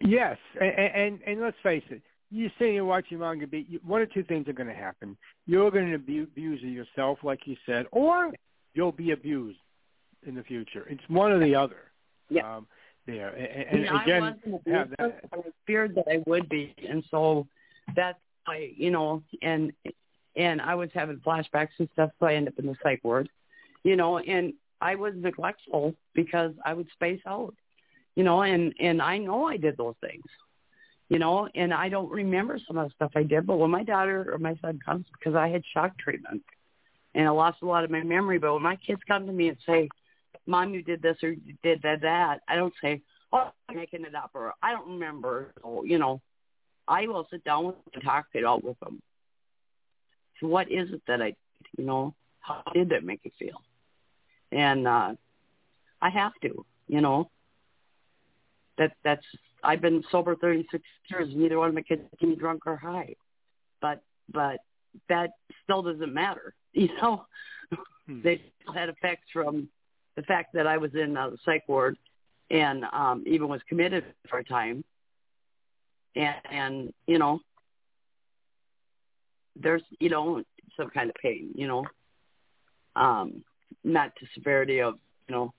Yes. And let's face it. You're sitting here watching mom get beat. One or two things are going to happen. You're going to be abuse yourself, like you said, or you'll be abused in the future. It's one or the other. Yeah. There. And again, I was feared that I would be, and so that's why, you know, and I was having flashbacks and stuff, so I ended up in the psych ward, you know, and I was neglectful because I would space out, you know, and I know I did those things. You know, and I don't remember some of the stuff I did, but when my daughter or my son comes, because I had shock treatment, and I lost a lot of my memory, but when my kids come to me and say, Mom, you did this or you did that, I don't say, oh, I'm making it up, or I don't remember, or, you know, I will sit down with them and talk it out with them. So what is it that I did, you know, how did that make you feel? And I have to, you know, that's I've been sober 36 years, and neither one of my kids can be drunk or high. But that still doesn't matter, you know. They still had effects from the fact that I was in the psych ward and even was committed for a time. And, you know, there's, you know, some kind of pain, you know. not to severity of, you know,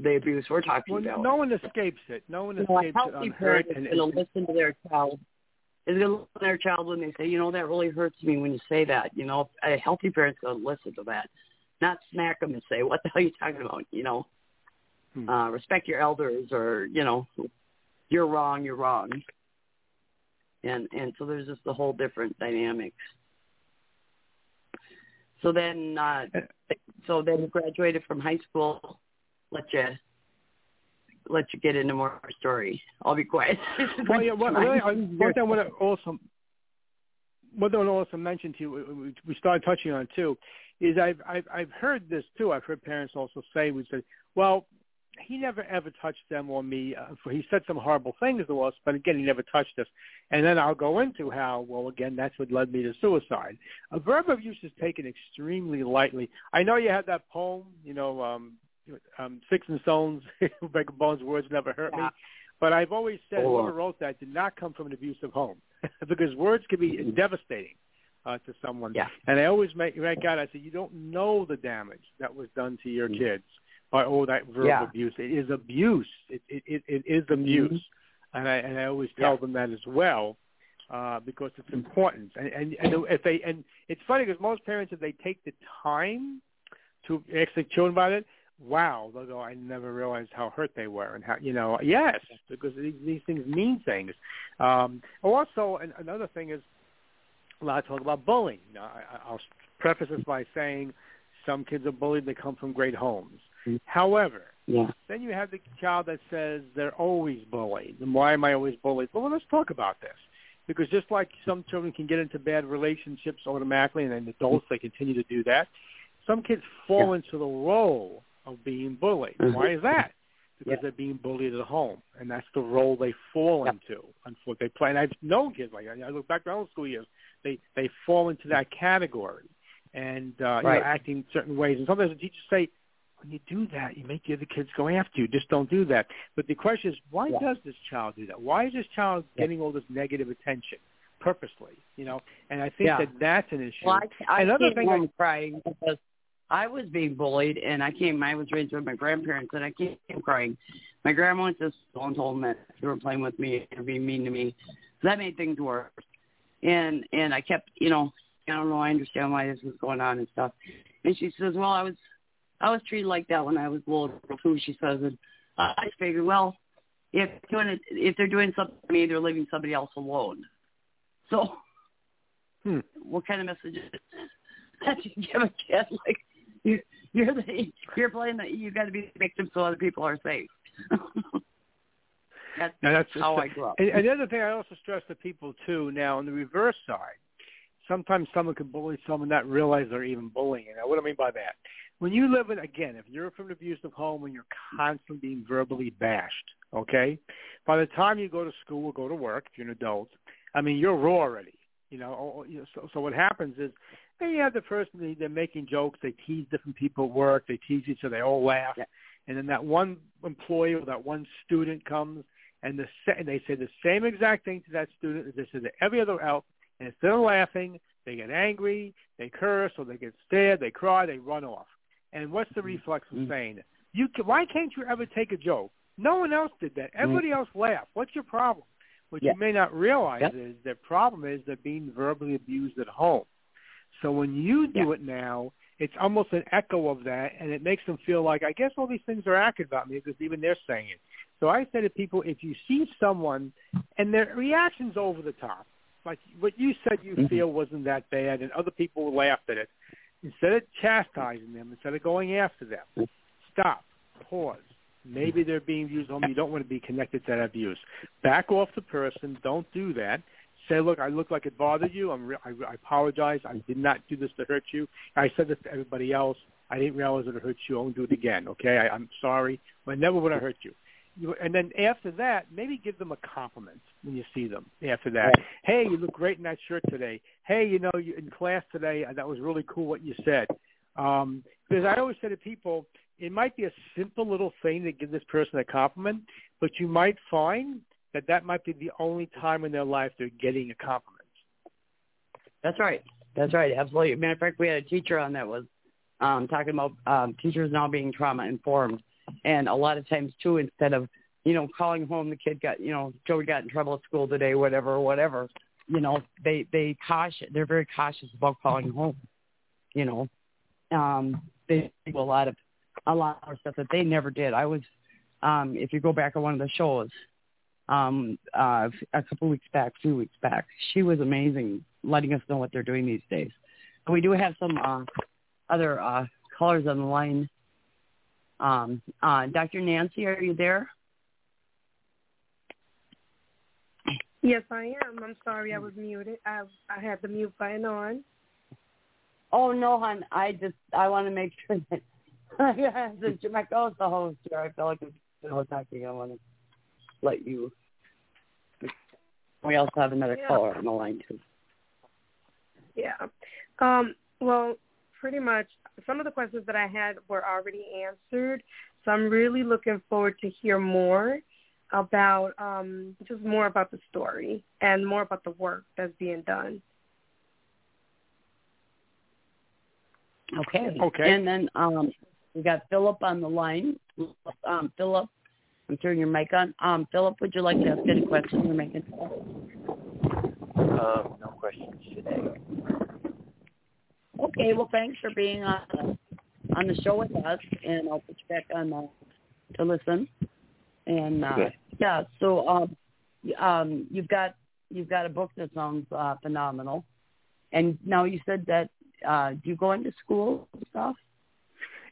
the abuse we're talking about. No one escapes it. No one escapes it. A healthy parent is going to listen to their child. Is going to listen to their child when they say, you know, that really hurts me when you say that. You know, a healthy parent's going to listen to that, not smack them and say, what the hell are you talking about? You know, respect your elders, or, you know, you're wrong, you're wrong. And so there's just a whole different dynamics. So then you graduated from high school. Let you get into more story. I'll be quiet. Well, yeah. What I want to also mention to you, we started touching on too, is I've heard this too. I've heard parents also say, we said, well, he never ever touched them or me. For he said some horrible things to us, but again, he never touched us. And then I'll go into how, well, again, that's what led me to suicide. Verbal abuse is taken extremely lightly. I know you had that poem, you know, Six and Stones, Breaking Bones, words never hurt me. But I've always said whoever wrote that did not come from an abusive home because words can be devastating to someone. Yeah. And I always make out, I say, you don't know the damage that was done to your kids by all that verbal abuse. It is abuse. It is abuse. Mm-hmm. And I always tell them that as well because it's important. And it's funny because most parents, if they take the time to ask their children about it, wow, they'll go, I never realized how hurt they were and how, you know, yes, because these things mean things. Also, another thing is a lot of talk about bullying. Now, I'll preface this by saying some kids are bullied. They come from great homes. However, then you have the child that says they're always bullied. And why am I always bullied? Well, let's talk about this. Because just like some children can get into bad relationships automatically, and then adults, they continue to do that, some kids fall into the role of being bullied. Why is that? Because they're being bullied at home, and that's the role they fall into. Unfortunately, they play. And I've known kids like that. I look back to my own school years; they fall into that category, and you know, acting certain ways. And sometimes the teachers say, "When you do that, you make the other kids go after you. Just don't do that." But the question is, why does this child do that? Why is this child getting all this negative attention purposely? You know, and I think that that's an issue. Well, I'm crying because I was being bullied, and I was raised with my grandparents, and I came crying. My grandma went to school and told them that they were playing with me and being mean to me. So that made things worse. And I kept, you know, I don't know, I understand why this was going on and stuff. And she says, well, I was treated like that when I was little, she says, and I figured, well, if they're doing something to me, they're leaving somebody else alone. So what kind of message that you give a kid? Like, you're playing that you got to be the victim so other people are safe. that's how I grew up. And the other thing I also stress to people too now on the reverse side, sometimes someone can bully someone not realize they're even bullying. Now, what do I mean by that? When you live in, again, if you're from an abusive home and you're constantly being verbally bashed, okay, by the time you go to school or go to work, if you're an adult, I mean you're raw already. You know, so what happens is. And you have the person, they're making jokes, they tease different people at work, they tease each other, they all laugh. Yeah. And then that one employee or that one student comes and they say the same exact thing to that student as they say to every other else. And instead of laughing, they get angry, they curse, or they get scared, they cry, they run off. And what's the reflex of saying? Why can't you ever take a joke? No one else did that. Everybody else laughed. What's your problem? What you may not realize is their problem is they're being verbally abused at home. So when you do it now, it's almost an echo of that, and it makes them feel like, I guess all these things are accurate about me because even they're saying it. So I say to people, if you see someone and their reaction's over the top, like what you said you feel wasn't that bad and other people laughed at it, instead of chastising them, instead of going after them, stop, pause. Maybe they're being abused at home. You don't want to be connected to that abuse. Back off the person. Don't do that. Say, look, I look like it bothered you. I apologize. I did not do this to hurt you. I said this to everybody else. I didn't realize it hurt you. I won't do it again, okay? I'm sorry. I never would have hurt you. And then after that, maybe give them a compliment when you see them after that. Hey, you look great in that shirt today. Hey, you know, in class today, that was really cool what you said. Because I always say to people, it might be a simple little thing to give this person a compliment, but you might find that might be the only time in their life they're getting a compliment. That's right. Absolutely. Matter of fact, we had a teacher on that was talking about teachers now being trauma-informed. And a lot of times, too, instead of, you know, calling home, the kid got, you know, Joey got in trouble at school today, whatever, you know, they're very cautious about calling home, you know. They do a lot of stuff that they never did. I was, if you go back on one of the shows, a few weeks back, she was amazing letting us know what they're doing these days. And we do have some other callers on the line. Dr. Nancy, are you there? Yes, I am. I'm sorry, I was muted. I had the mute button on. Oh no, hon. I want to make sure that since you're my co-host here, I feel like I'm still talking. I want to let you. We also have another caller on the line too. Yeah. Well, pretty much some of the questions that I had were already answered, so I'm really looking forward to hear more about just more about the story and more about the work that's being done. Okay. And then we got Philip on the line. Philip, I'm turning your mic on. Philip, would you like to ask any questions you're making? No questions today. Okay. Well, thanks for being on the show with us, and I'll put you back on to listen. And So you've got a book that sounds phenomenal. And now you said that. Do you go into school and stuff?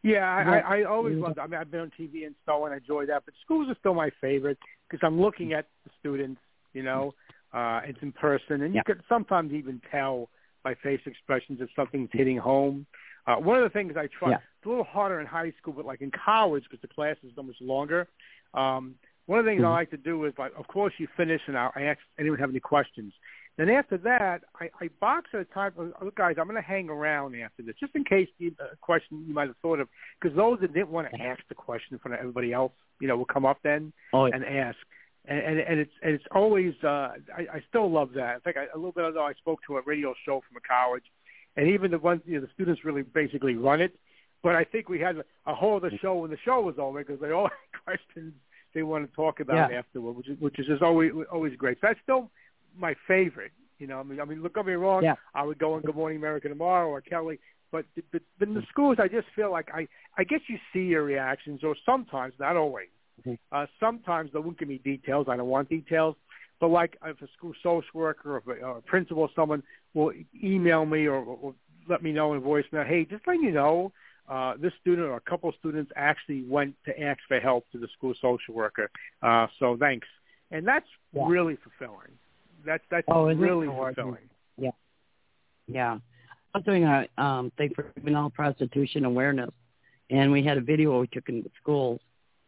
Yeah, I always loved it. I mean, I've been on TV and so on. I enjoy that. But schools are still my favorite because I'm looking at the students, you know. It's in person. And you could sometimes even tell by face expressions if something's hitting home. One of the things I try, it's a little harder in high school, but like in college because the class is so much longer. One of the things I like to do is, like, of course, you finish and I ask anyone have any questions. Then after that, I box at a time. Look, guys, I'm going to hang around after this, just in case the question you might have thought of, because those that didn't want to ask the question in front of everybody else, you know, will come up then and ask. And it's always I still love that. In fact, a little bit ago I spoke to a radio show from a college, and even the ones, you know, the students really basically run it. But I think we had a whole other show when the show was over because they all had questions they want to talk about afterward, which is just always great. So I still. My favorite, you know. I mean, look, don't get me wrong. Yeah. I would go on Good Morning America tomorrow or Kelly, but in the schools, I just feel like I guess you see your reactions, or sometimes, not always. Sometimes they won't give me details. I don't want details. But like if a school social worker or a principal, or someone will email me or let me know in voicemail, hey, just letting you know, this student or a couple of students actually went to ask for help to the school social worker. So thanks, and that's really fulfilling. That's really fulfilling. Yeah. I was doing a thing for juvenile prostitution awareness, and we had a video we took into schools.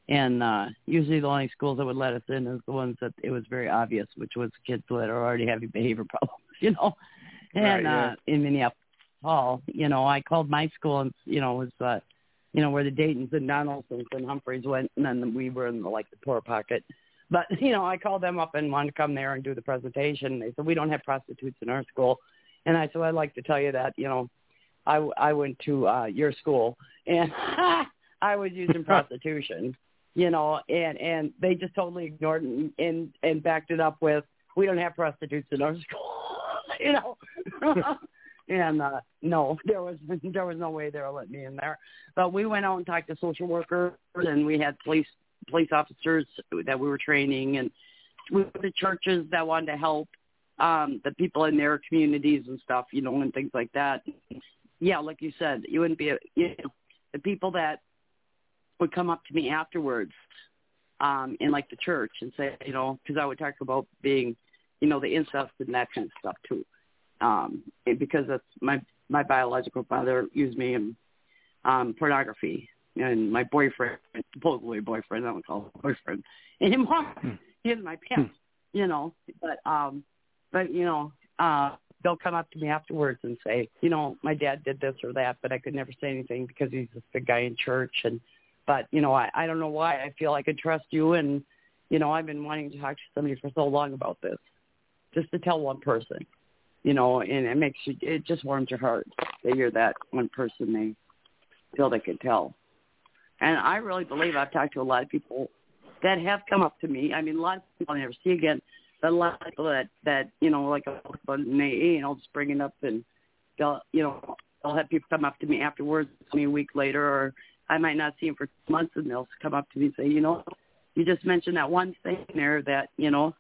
And usually the only schools that would let us in is the ones that it was very obvious, which was kids that are already having behavior problems, you know. And in Minneapolis Hall, you know, I called my school, and you know, it was you know, where the Daytons and Donaldsons and Humphreys went, and then we were in the poor pocket. But, you know, I called them up and wanted to come there and do the presentation. And they said, we don't have prostitutes in our school. And I said, I'd like to tell you that, you know, I went to your school and I was using prostitution, you know, and they just totally ignored it and backed it up with, we don't have prostitutes in our school, you know. And no, there was no way they were letting me in there. But we went out and talked to social workers, and we had police officers that we were training, and we went to churches that wanted to help the people in their communities and stuff, you know, and things like that. Yeah, like you said, you wouldn't be the people that would come up to me afterwards in like the church and say, you know, because I would talk about being, you know, the incest and that kind of stuff too, because that's my biological father used me in pornography. And my boyfriend, supposedly boyfriend, I don't call him boyfriend anymore. He's my pimp, you know. But you know, they'll come up to me afterwards and say, you know, my dad did this or that, but I could never say anything because he's just a guy in church. And but you know, I don't know why I feel I could trust you, and you know, I've been wanting to talk to somebody for so long about this, just to tell one person, you know, and it just warms your heart to hear that one person until they could tell. And I really believe I've talked to a lot of people that have come up to me. I mean, a lot of people I never see again, but a lot of people that you know, like in AA, and I'll just bring it up, and they'll, you know, I'll have people come up to me afterwards, maybe a week later, or I might not see them for months, and they'll come up to me and say, you know, you just mentioned that one thing there that, you know,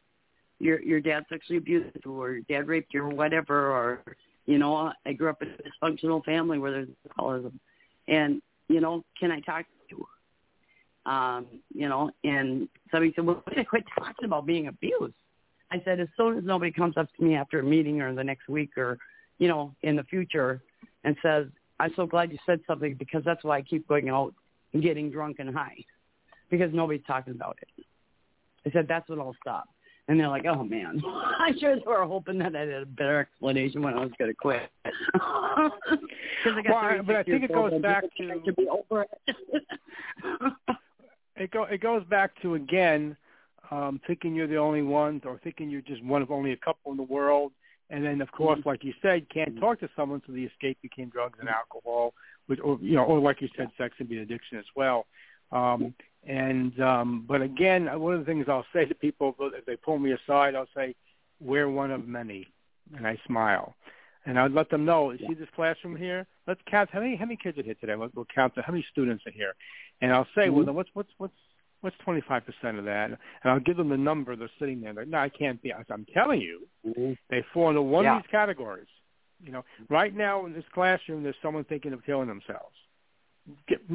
your dad sexually abused you, or your dad raped you, or whatever, or, you know, I grew up in a dysfunctional family where there's alcoholism, and, you know, can I talk to you? You know, and somebody said, well, quit talking about being abused. I said, as soon as nobody comes up to me after a meeting or the next week or, you know, in the future and says, I'm so glad you said something, because that's why I keep going out and getting drunk and high, because nobody's talking about it. I said, that's when I'll stop. And they're like, oh, man, I sure they were hoping that I had a better explanation when I was going to quit. But I think it goes back to be over it. It goes back to, again, thinking you're the only ones, or thinking you're just one of only a couple in the world. And then, of course, like you said, can't talk to someone, so the escape became drugs and alcohol, or, you know, or like you said, sex and be an addiction as well. But again, one of the things I'll say to people, if they pull me aside, I'll say, we're one of many. And I smile. And I'd let them know, you see this classroom here? Let's count how many kids are here today. We'll count how many students are here. And I'll say, well, then what's 25% of that? And I'll give them the number. They're sitting there. They're like, no, I can't be. I'm telling you, they fall into one of these categories. You know, right now in this classroom, there's someone thinking of killing themselves.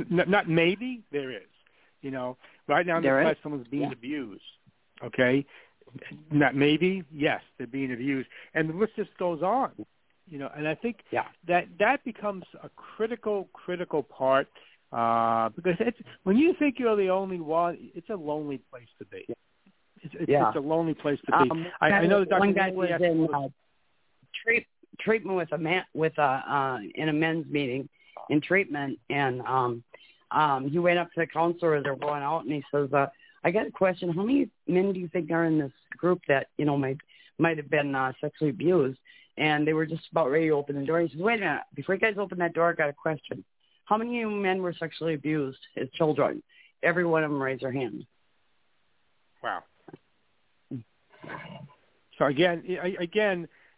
Not maybe, there is. You know, right now in this class, someone's being abused. Okay, not maybe. Yes, they're being abused, and the list just goes on. You know, and I think that becomes a critical part. Because when you think you're the only one, it's a lonely place to be. It's a lonely place to be. I know that Dr. One guy was in treatment with a man in a men's meeting in treatment, and he went up to the counselor as they're going out, and he says, "I got a question. How many men do you think are in this group that you know might have been sexually abused?" And they were just about ready to open the door. He says, "Wait a minute! Before you guys open that door, I got a question. How many men were sexually abused as children?" Every one of them raised their hand. Wow. So again,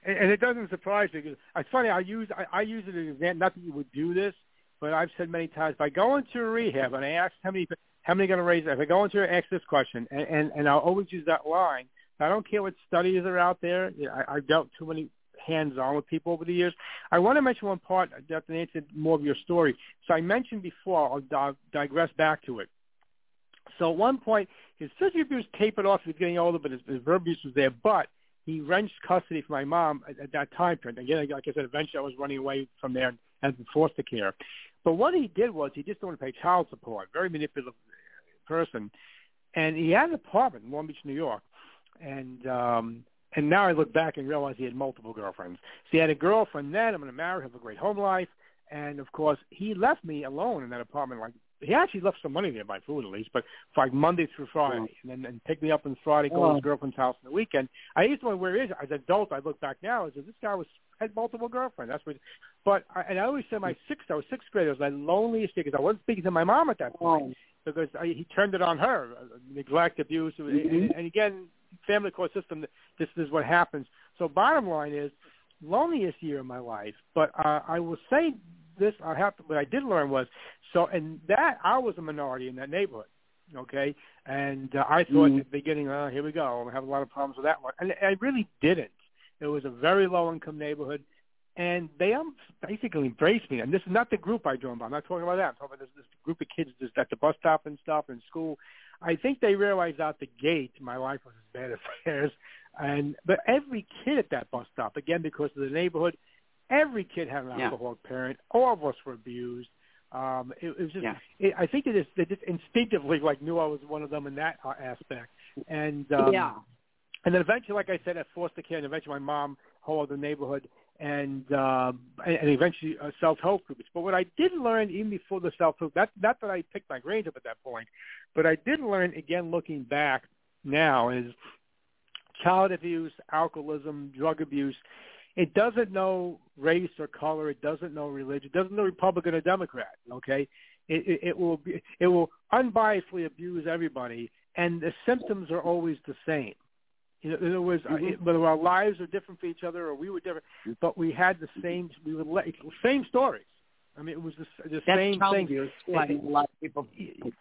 and it doesn't surprise me, because it's funny. I use it as an example. Not that you would do this, but I've said many times, if I go into a rehab and I ask how many going to raise, if I go into ask this question, and I'll always use that line. I don't care what studies are out there. I've dealt too many hands-on with people over the years. I want to mention one part, Dr. Nancy, more of your story. So I mentioned before, I'll digress back to it. So at one point, his physical abuse tapered off. He was getting older, but his verbal abuse was there. But he wrenched custody from my mom at that time period. Again, like I said, eventually I was running away from there and had been forced to care. But what he did was he just didn't want to pay child support, very manipulative person. And he had an apartment in Long Beach, New York. And now I look back and realize he had multiple girlfriends. So he had a girlfriend then. I'm going to marry her, have a great home life. And, of course, he left me alone in that apartment. Like, he actually left some money there, by food at least, but for like Monday through Friday. And then pick me up on Friday, go to his girlfriend's house on the weekend. I used to wonder, where is it? As an adult, I look back now and said, this guy had multiple girlfriends. That's what. But I always said I was sixth grade. It was my loneliest day, because I wasn't speaking to my mom at that point, because he turned it on her, neglect, abuse. And again, family court system, this is what happens. So bottom line is, loneliest year of my life. But I will say this, what I did learn was, I was a minority in that neighborhood, okay? And I thought at the beginning, here we go, I'm going to have a lot of problems with that one. And I really didn't. It was a very low-income neighborhood, and they basically embraced me. And this is not the group I joined by. I'm not talking about that. I'm talking about this group of kids just at the bus stop and stuff in school. I think they realized out the gate my life was as bad as theirs. But every kid at that bus stop, again, because of the neighborhood, every kid had an alcoholic parent. All of us were abused. It was just. Yeah. I think they just instinctively knew I was one of them in that aspect. And and then eventually, like I said, I forced the kid. And eventually, my mom hauled the neighborhood, and eventually self-help groups. But what I did learn even before the self-help, not that I picked my grades up at that point, but I did learn, again, looking back now, is child abuse, alcoholism, drug abuse It doesn't know race or color. It doesn't know religion. It doesn't know Republican or Democrat, okay? It will unbiasedly abuse everybody, and the symptoms are always the same. In other words, whether our lives are different for each other or we were different, but we had the same same stories. I mean, it was the same thing. That's probably why a lot of people,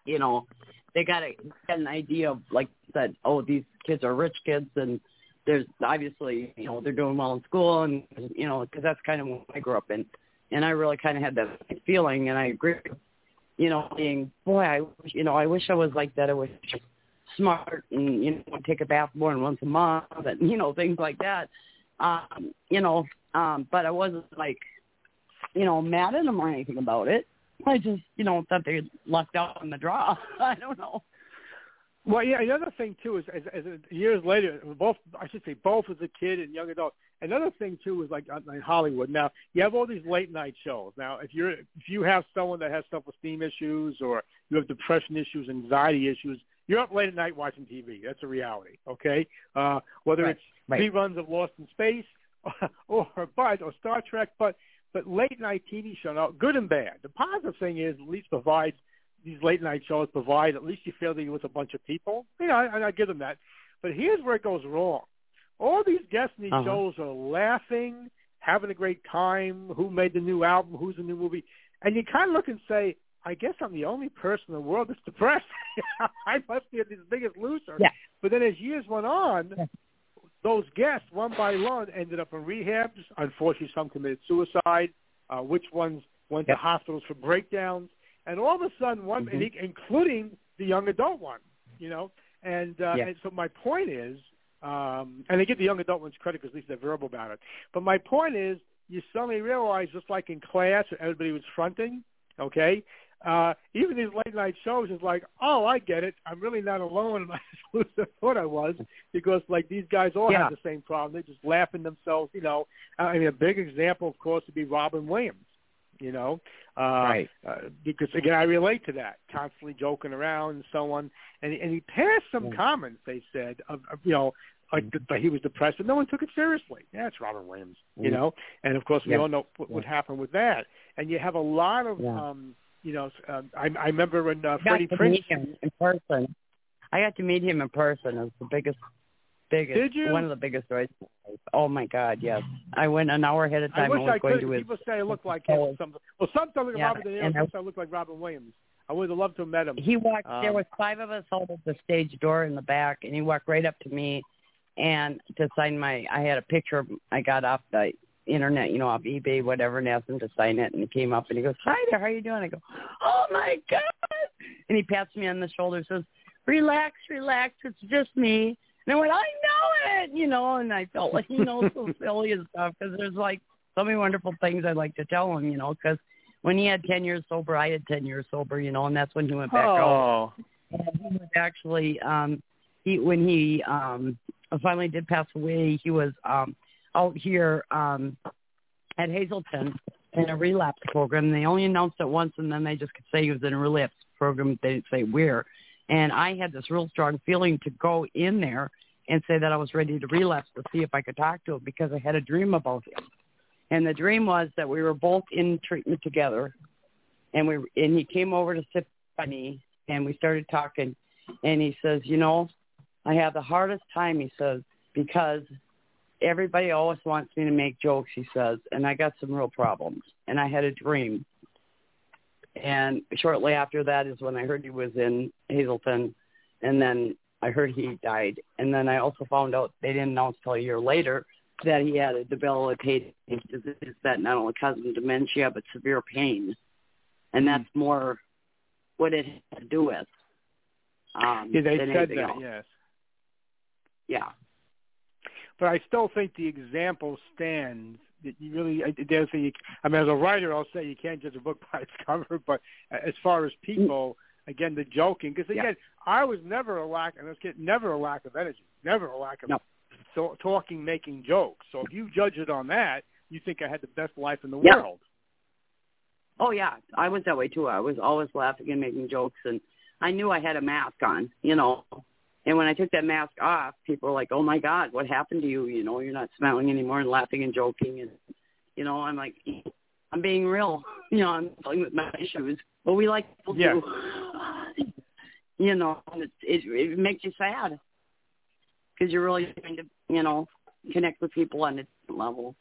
you know, they got to get an idea of, like you said, oh, these kids are rich kids, and there's obviously, you know, they're doing well in school, and, you know, because that's kind of what I grew up in. And I really kind of had that feeling, and I agree, you know, being, boy, I wish I was like that. I was smart and, you know, take a bath more than once a month and, you know, things like that. But I wasn't, like, you know, mad at them or anything about it. I just, you know, thought they lucked out on the draw. I don't know. Well, yeah, another thing, too, is as years later, both as a kid and young adult, another thing, too, is like in Hollywood. Now, you have all these late-night shows. Now, if you have someone that has self-esteem issues or you have depression issues, anxiety issues, you're up late at night watching TV. That's a reality, okay? Whether it's reruns of Lost in Space or Star Trek, but late-night TV show, now, good and bad. The positive thing is at least provides – these late-night shows provide, at least you feel that you're with a bunch of people. You know, and I give them that. But here's where it goes wrong. All these guests in these shows are laughing, having a great time, who made the new album, who's the new movie. And you kind of look and say, I guess I'm the only person in the world that's depressed. I must be the biggest loser. Yeah. But then as years went on, those guests, one by one, ended up in rehabs. Unfortunately, some committed suicide. Which ones went to hospitals for breakdowns. And all of a sudden, one, including the young adult one, you know. And so my point is, and I give the young adult ones credit because at least they're verbal about it. But my point is, you suddenly realize, just like in class, everybody was fronting, okay. Even these late night shows is like, oh, I get it. I'm really not alone. And I just thought I was because, like, these guys all have the same problem. They're just laughing themselves, you know. I mean, a big example, of course, would be Robin Williams. You know, because, again, I relate to that, constantly joking around and so on. And he passed some comments, they said, of you know, like that he was depressed, but no one took it seriously. Yeah, it's Robin Williams, you know. And, of course, we all know what would happen with that. And you have a lot of, you know, I remember when Freddie Prinze. I got to meet him in person. It was the biggest. Did you? One of the biggest stories. Oh, my God, yes. I went an hour ahead of time. I wish I could. People say I look like him. Sometimes I look like Robin De Niro. I look like Robin Williams. I would have loved to have met him. He walked. There was five of us holding the stage door in the back, and he walked right up to me and to sign my – I had a picture I got off the Internet, you know, off eBay, whatever, and asked him to sign it. And he came up, and he goes, hi there, how are you doing? I go, oh, my God. And he pats me on the shoulder and says, relax, it's just me. And I went, I know it, you know, and I felt like, you know, so silly and stuff because there's, like, so many wonderful things I'd like to tell him, you know, because when he had 10 years sober, I had 10 years sober, you know, and that's when he went back out. And he was actually, when he finally did pass away, he was out here at Hazleton in a relapse program. They only announced it once, and then they just could say he was in a relapse program. They didn't say where. And I had this real strong feeling to go in there and say that I was ready to relapse to see if I could talk to him because I had a dream about him. And the dream was that we were both in treatment together, and he came over to sit by me, and we started talking. And he says, you know, I have the hardest time, he says, because everybody always wants me to make jokes, he says, and I got some real problems. And I had a dream. And shortly after that is when I heard he was in Hazleton, and then I heard he died. And then I also found out they didn't announce until a year later that he had a debilitating disease that not only caused him dementia but severe pain. And that's more what it had to do with. They said that, yes. Yeah. But I still think the example stands. I mean, as a writer, I'll say you can't judge a book by its cover, but as far as people, again, the joking, because again, I was never a lack of energy, never a lack of talking, making jokes. So if you judge it on that, you think I had the best life in the world. Oh yeah, I was that way too. I was always laughing and making jokes, and I knew I had a mask on, you know, And when I took that mask off, people were like, oh, my God, what happened to you? You know, you're not smiling anymore and laughing and joking. And, you know, I'm like, I'm being real. You know, I'm dealing with my issues. But we like people yeah. to, you know, it makes you sad because you're really trying to, you know, connect with people on a different level.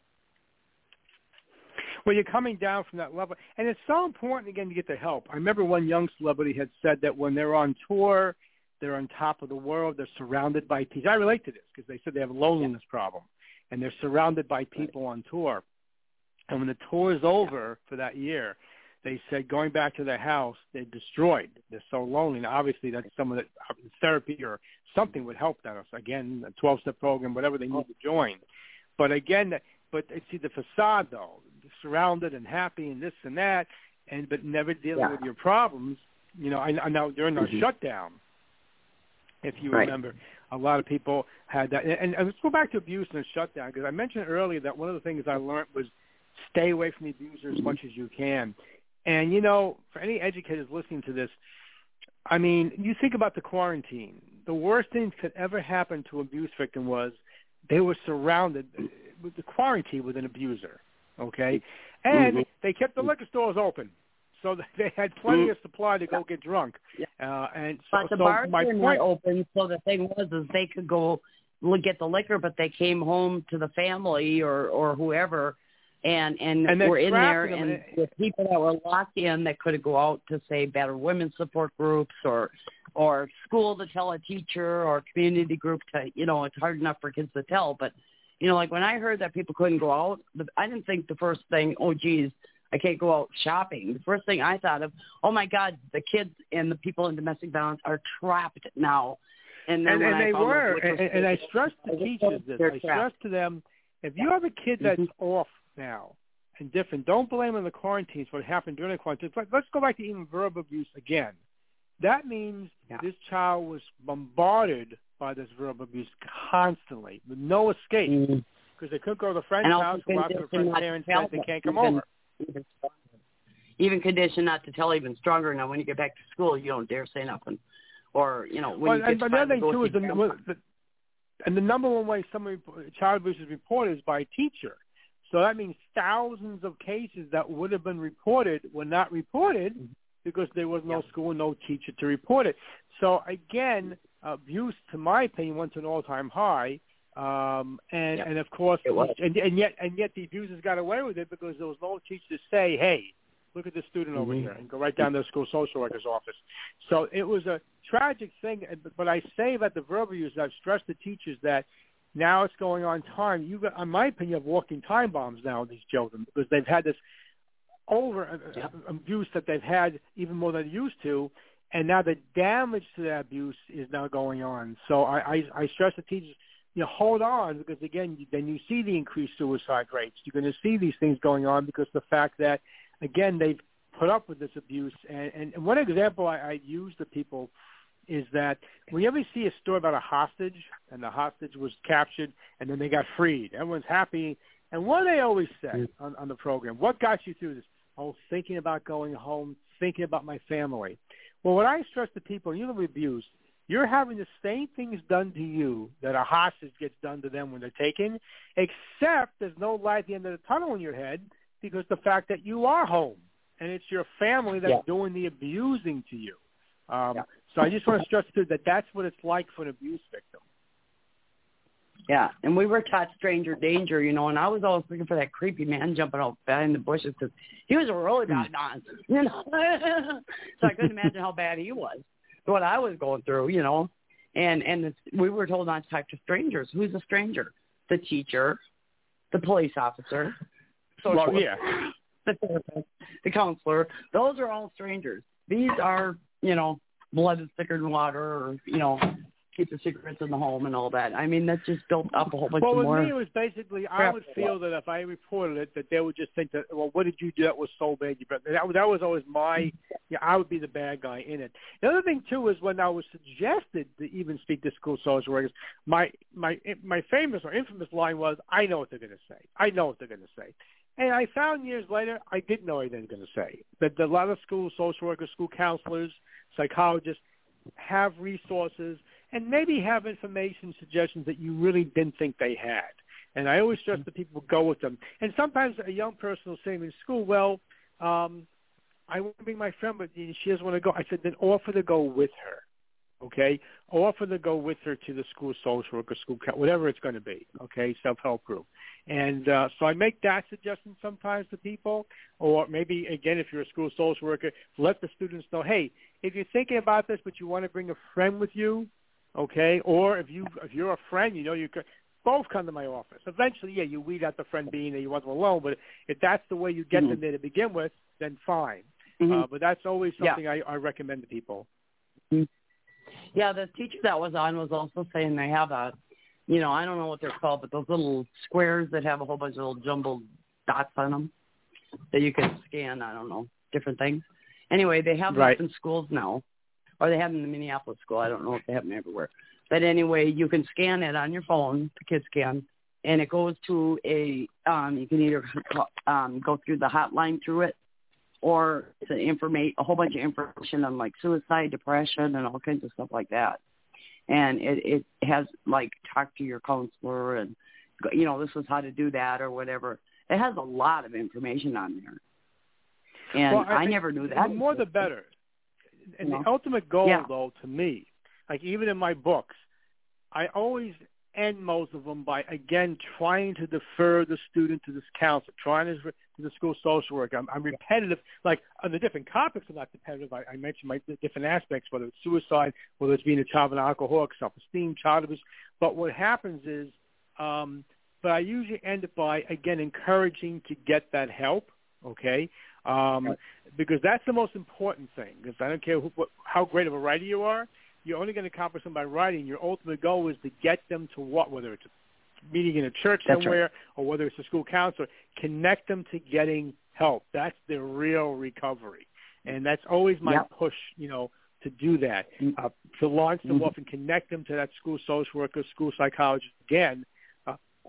Well, you're coming down from that level. And it's so important, again, to get the help. I remember one young celebrity had said that when they're on tour, they're on top of the world, they're surrounded by people. I relate to this because they said they have a loneliness problem, and they're surrounded by people on tour. And when the tour is over for that year, they said going back to their house, they're destroyed. They're so lonely. Now, obviously, that's someone that therapy or something would help them. Again, a 12-step program, whatever they need to join. But again, but see the facade, though, surrounded and happy and this and that, and but never dealing yeah. with your problems. You know, I know during the mm-hmm. shutdown, if you right. remember, a lot of people had that. And let's go back to abuse and the shutdown, because I mentioned earlier that one of the things I learned was stay away from the abuser as mm-hmm. much as you can. And, you know, for any educators listening to this, I mean, you think about the quarantine. The worst thing that could ever happen to an abuse victim was they were surrounded with the quarantine with an abuser, okay? And mm-hmm. they kept the liquor stores open. So they had plenty of supply to go get drunk. And so, but the bars were not open, so the thing was is they could go get the liquor, but they came home to the family or whoever and were in there. And the people that were locked in that could go out to, say, better women's support groups or school to tell a teacher or community group to, you know, it's hard enough for kids to tell. But, you know, like when I heard that people couldn't go out, I didn't think the first thing, oh, geez, I can't go out shopping. The first thing I thought of, oh, my God, the kids and the people in domestic violence are trapped now. And they were. And I stress to teachers this. I stress to them, if you have a kid that's mm-hmm. off now and different, don't blame on the quarantines, what happened during the quarantine. Let's go back to even verbal abuse again. That means this child was bombarded by this verbal abuse constantly with no escape because mm-hmm. they couldn't go to the friend's house or after the friend's parents said they can't come over. Even conditioned not to tell even stronger. Now, when you get back to school, you don't dare say nothing. Or, you know, when well, you get to another thing, too, is the number one way some child abuse is reported is by a teacher. So that means thousands of cases that would have been reported were not reported mm-hmm. because there was no school, no teacher to report it. So, again, abuse, to my opinion, went to an all-time high. And of course, and yet the abusers got away with it because there was no teacher to say, hey, look at this student over here and go right down to the school social worker's office. So it was a tragic thing. But I say about the verbal abuse, I've stressed to teachers that now it's going on time. You, in my opinion, have walking time bombs now with these children because they've had this over abuse that they've had even more than they used to. And now the damage to that abuse is now going on. So I stress to teachers, you know, hold on, because again, then you see the increased suicide rates. You're going to see these things going on because the fact that, again, they've put up with this abuse. And one example I use to people is that whenever you see a story about a hostage, and the hostage was captured, and then they got freed, everyone's happy. And what do they always say on the program? What got you through this? Oh, thinking about going home, thinking about my family. Well, what I stress to people, you know, abuse, you're having the same things done to you that a hostage gets done to them when they're taken, except there's no light at the end of the tunnel in your head because the fact that you are home and it's your family that's doing the abusing to you. So I just want to stress that that's what it's like for an abuse victim. Yeah, and we were taught stranger danger, you know, and I was always looking for that creepy man jumping out behind the bushes because he was a really bad nonsense, you know. So I couldn't imagine how bad he was. What I was going through, you know, and we were told not to talk to strangers. Who's a stranger? The teacher, the police officer, the therapist, the counselor. Those are all strangers. These are, you know, blood is thicker than water, or, you know, keep the secrets in the home and all that. I mean, that's just built up a whole bunch more. Well, with me, it was basically I would feel that if I reported it, that they would just think that, well, what did you do that was so bad? That was always my, I would be the bad guy in it. The other thing, too, is when I was suggested to even speak to school social workers, my famous or infamous line was, I know what they're going to say. I know what they're going to say. And I found years later I didn't know what they were going to say. That a lot of school social workers, school counselors, psychologists have resources and maybe have information, suggestions that you really didn't think they had. And I always stress that people go with them. And sometimes a young person will say in school, well, I want to bring my friend, but she doesn't want to go. I said, then offer to go with her, okay? Offer to go with her to the school social worker, school, whatever it's going to be, okay, self-help group. And so I make that suggestion sometimes to people. Or maybe, again, if you're a school social worker, let the students know, hey, if you're thinking about this but you want to bring a friend with you, okay, or if you're a friend, you know, you could – both come to my office. Eventually, yeah, you weed out the friend being that you want them alone, but if that's the way you get them there to begin with, then fine. But that's always something I recommend to people. Yeah, the teacher that was on was also saying they have a, you know, I don't know what they're called, but those little squares that have a whole bunch of little jumbled dots on them that you can scan, I don't know, different things. Anyway, they have those in schools now, or they have them in the Minneapolis school. I don't know if they have them everywhere. But anyway, you can scan it on your phone, the kids can, and it goes to a, you can either go through the hotline through it, or it's an a whole bunch of information on like suicide, depression, and all kinds of stuff like that. And it has like talk to your counselor and, you know, this is how to do that or whatever. It has a lot of information on there. And well, I never knew that. The more the better. And the ultimate goal, though, to me, like even in my books, I always end most of them by, again, trying to defer the student to this counselor, trying to the school social worker. I'm repetitive. Like the different topics are not repetitive. I mentioned the different aspects, whether it's suicide, whether it's being a child of an alcoholic, self-esteem, child abuse. But what happens is, but I usually end it by, again, encouraging to get that help, okay? Because that's the most important thing, because I don't care how great of a writer you are. You're only going to accomplish them by writing. Your ultimate goal is to get them to what, whether it's a meeting in a church somewhere or whether it's a school counselor, connect them to getting help. That's the real recovery. And that's always my push, you know, to do that, to launch them off and connect them to that school social worker, school psychologist again,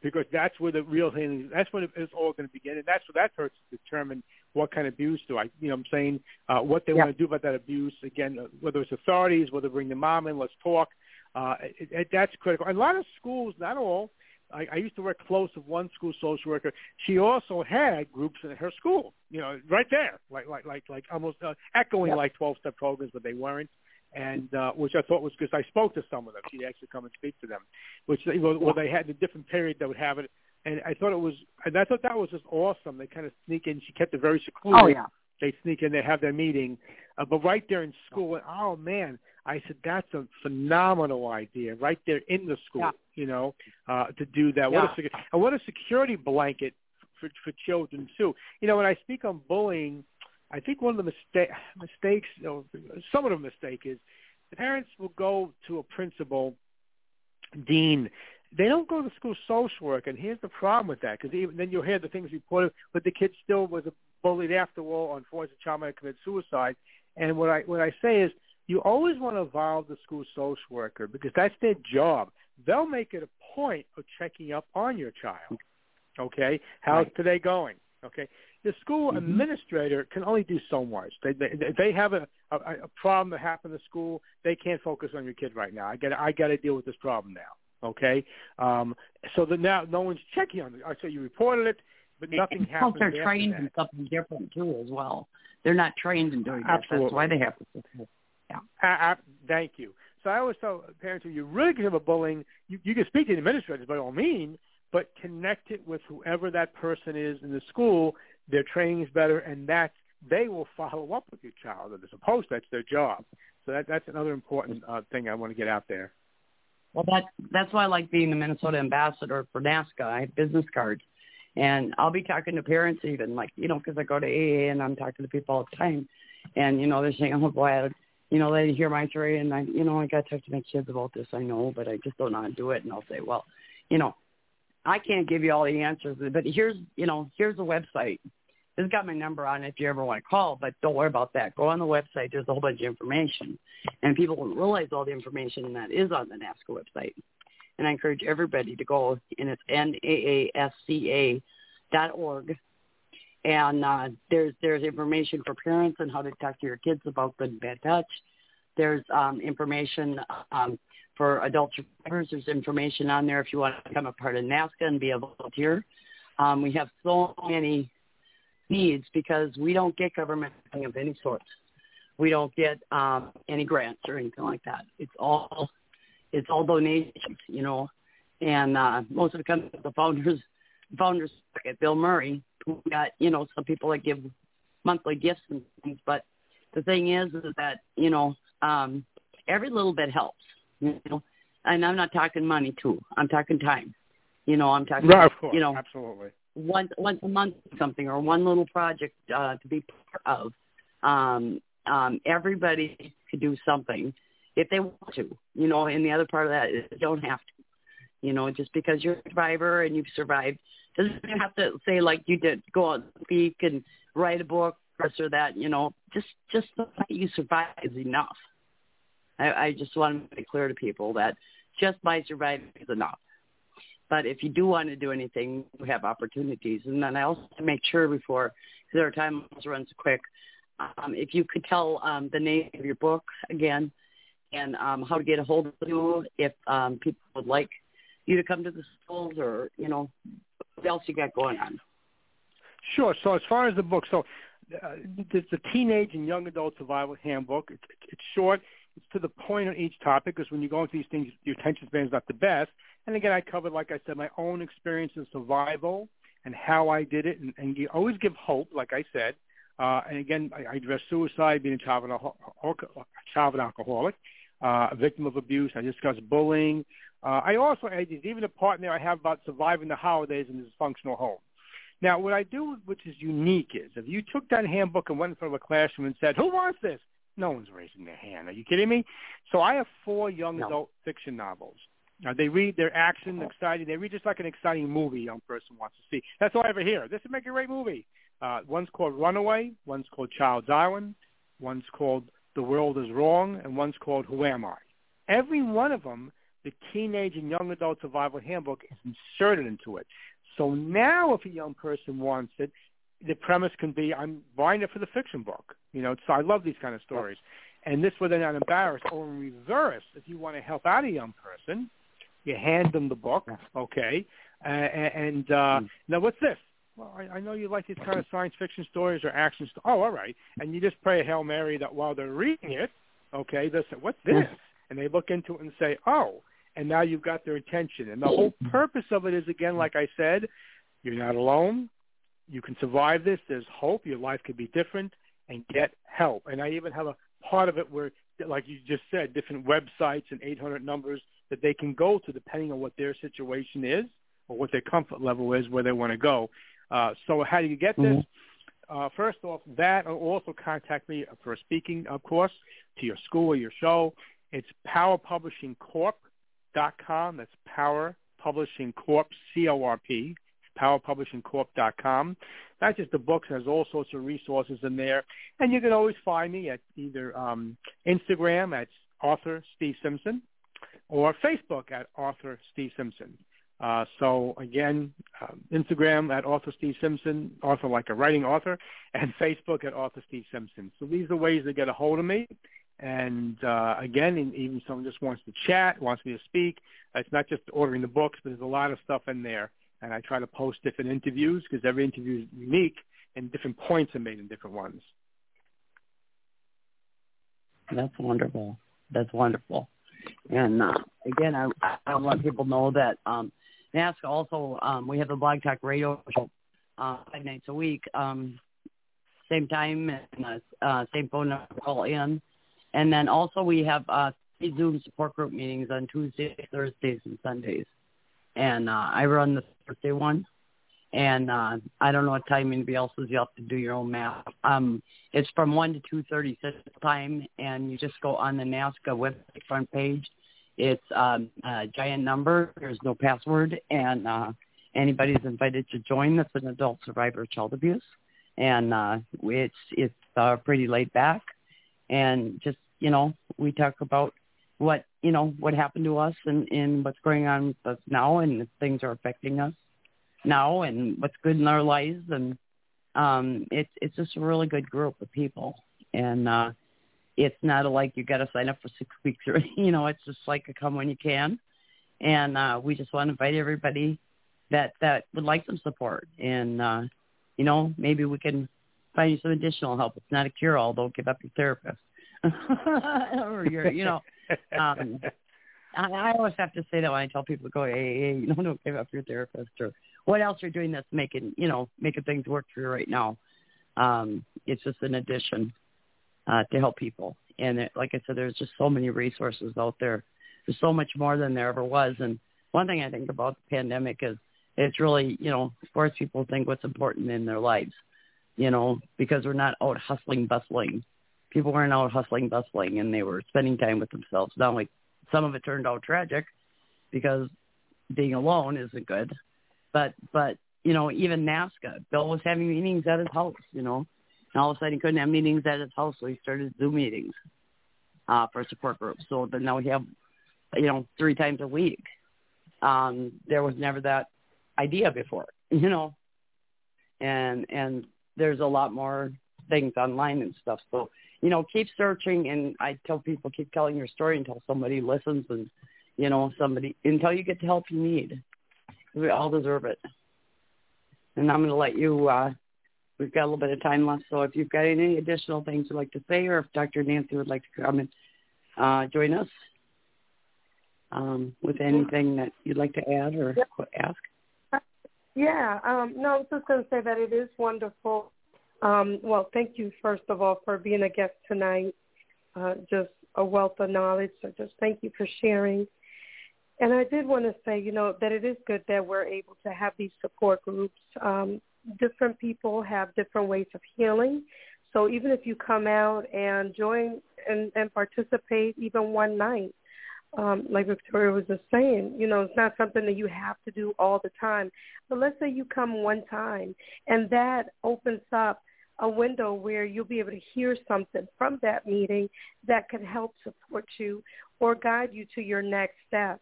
because that's where the real healing, that's when it's all going to begin. And that's where that hurts to determine what kind of abuse do I, you know what I'm saying, what they want to do about that abuse. Again, whether it's authorities, whether bring the mom in, let's talk. That's critical. And a lot of schools, not all, I used to work close with one school social worker. She also had groups in her school, you know, right there, like almost echoing like 12-step programs, but they weren't. And which I thought was because I spoke to some of them. She'd actually come and speak to them, which they had the different period that would have it. And I thought that was just awesome. They kind of sneak in. She kept it very secluded. Oh, yeah. They sneak in. They have their meeting. But right there in school, and, oh, man, I said, that's a phenomenal idea right there in the school, you know, to do that. Yeah. What a security blanket for children, too. You know, when I speak on bullying, I think one of the mistakes, or some of the mistake is the parents will go to a principal, dean. They don't go to school social work, and here's the problem with that, because then you'll hear the things reported, but the kid still was bullied after all. Unfortunately, the child might have committed suicide. And what I say is you always want to involve the school social worker because that's their job. They'll make it a point of checking up on your child, okay? How's today going, okay? The school administrator can only do so much. They have a problem that happened in the school. They can't focus on your kid right now. I got to deal with this problem now. Okay, so that now no one's checking on it. So you reported it, but nothing happens. They're trained in something different too, as well. They're not trained in doing that. That's why they have to. Yeah. Thank you. So I always tell parents, if you really give a bullying, you can speak to the administrators by all means, but connect it with whoever that person is in the school. Their training is better, and they will follow up with your child. They're supposed. That's their job. So that's another important thing I want to get out there. Well, that's why I like being the Minnesota ambassador for NAASCA. I have business cards, and I'll be talking to parents even, like, you know, because I go to AA and I'm talking to people all the time. And, you know, they're saying, oh, boy, you know, they hear my story, and, I got to talk to my kids about this, I know, but I just don't know how to do it. And I'll say, well, you know, I can't give you all the answers, but here's a website. It's got my number on it if you ever want to call, but don't worry about that. Go on the website. There's a whole bunch of information, and people don't realize all the information that is on the NAASCA website. And I encourage everybody to go, and it's NAASCA.org, and there's information for parents on how to talk to your kids about good and bad touch. There's information for adult survivors. There's information on there if you want to become a part of NAASCA and be a volunteer. We have so many needs because we don't get government funding of any sort. We don't get any grants or anything like that. It's all donations, you know. And most of it comes from the founders like Bill Murray, who got, you know, some people that give monthly gifts and things. But the thing is that, you know, every little bit helps, you know. And I'm not talking money too. I'm talking time. You know, I'm talking, no, of course, you know, absolutely. Once a month something or one little project to be part of. Everybody could do something if they want to, you know, and the other part of that is you don't have to. You know, just because you're a survivor and you've survived doesn't have to say like you did go out and speak and write a book or this or that, you know. Just the fact you survived is enough. I just want to make it clear to people that just by surviving is enough. But if you do want to do anything, you have opportunities. And then I also have to make sure before, because our time runs quick, if you could tell the name of your book again and how to get a hold of you if people would like you to come to the schools or, you know, what else you got going on. Sure. So as far as the book, so there's the Teenage and Young Adult Survival Handbook. It's short. It's to the point on each topic because when you go into these things, your attention span is not the best. And, again, I covered, like I said, my own experience in survival and how I did it. And you always give hope, like I said. And, again, I addressed suicide, being a child of an alcoholic, a victim of abuse. I discussed bullying. I also, there's even a part in there I have about surviving the holidays in a dysfunctional home. Now, what I do, which is unique, is if you took that handbook and went in front of a classroom and said, who wants this? No one's raising their hand. Are you kidding me? So I have 4 young adult fiction novels. Now, they read their action, exciting. They read just like an exciting movie a young person wants to see. That's all I ever hear. This would make a great movie. One's called Runaway. One's called Child's Island. One's called The World is Wrong. And one's called Who Am I? Every one of them, the Teenage and Young Adult Survival Handbook is inserted into it. So now if a young person wants it, the premise can be I'm buying it for the fiction book. You know, so I love these kind of stories. And this way they're not embarrassed. Or in reverse, if you want to help out a young person, you hand them the book, okay? Now what's this? Well, I know you like these kind of science fiction stories or action stories. Oh, all right. And you just pray a Hail Mary that while they're reading it, okay, they say, what's this? And they look into it and say, oh, and now you've got their attention. And the whole purpose of it is, again, like I said, you're not alone. You can survive this. There's hope. Your life could be different. And get help. And I even have a part of it where, like you just said, different websites and 800 numbers that they can go to depending on what their situation is or what their comfort level is, where they want to go. So how do you get this? First off, that or also contact me for speaking, of course, to your school or your show. It's PowerPublishingCorp.com. That's PowerPublishingCorp, C-O-R-P, PowerPublishingCorp.com. Not just the books, there's all sorts of resources in there. And you can always find me at either Instagram at author Steve Simpson or Facebook at author Steve Simpson. So, again, Instagram at author Steve Simpson, author like a writing author, and Facebook at author Steve Simpson. So these are ways to get a hold of me. And, again, even if someone just wants to chat, wants me to speak, it's not just ordering the books, but there's a lot of stuff in there. And I try to post different interviews because every interview is unique and different points are made in different ones. That's wonderful. That's wonderful. And, again, I want people to know that NAASCA also, we have a Blog Talk Radio show 5 nights a week, same time, and same phone number, call in. And then also we have 3 Zoom support group meetings on Tuesdays, Thursdays, and Sundays. And I run the Thursday one. And I don't know what time anybody else is. You have to do your own math. It's from 1 to 2:30 Central Time, and you just go on the NAASCA website front page. It's a giant number. There's no password, and anybody's invited to join. That's an adult survivor of child abuse, and it's pretty laid back. And just, you know, we talk about what, you know, what happened to us and what's going on with us now and if things are affecting us now and what's good in our lives. And it's just a really good group of people. And It's not like you got to sign up for 6 weeks or, you know, it's just like a come when you can. And we just want to invite everybody that would like some support. And, you know, maybe we can find you some additional help. It's not a cure-all. Don't give up your therapist. Or your, you know, I always have to say that when I tell people to go, hey, you know, don't give up your therapist or what else you're doing that's making things work for you right now. It's just an addition to help people. And like I said, there's just so many resources out there. There's so much more than there ever was. And one thing I think about the pandemic is it's really, you know, forced people to think what's important in their lives, you know, because we're not out hustling, bustling. People weren't out hustling, bustling, and they were spending time with themselves. Not like some of it turned out tragic because being alone isn't good. But you know, even NAASCA, Bill was having meetings at his house, you know, and all of a sudden he couldn't have meetings at his house, so he started Zoom meetings for support groups. So then now we have, you know, 3 times a week. There was never that idea before, you know, and there's a lot more things online and stuff. So, you know, keep searching. And I tell people, keep telling your story until somebody listens and, you know, until you get the help you need. We all deserve it. And I'm going to let you, we've got a little bit of time left. So if you've got any additional things you'd like to say, or if Dr. Nancy would like to come and join us with anything that you'd like to add or ask. Yeah. No, I was just going to say that it is wonderful. Well, thank you, first of all, for being a guest tonight. Just a wealth of knowledge. So just thank you for sharing. And I did want to say, you know, that it is good that we're able to have these support groups. Different people have different ways of healing. So even if you come out and join and participate even one night, like Victoria was just saying, you know, it's not something that you have to do all the time. But let's say you come one time, and that opens up a window where you'll be able to hear something from that meeting that can help support you or guide you to your next step.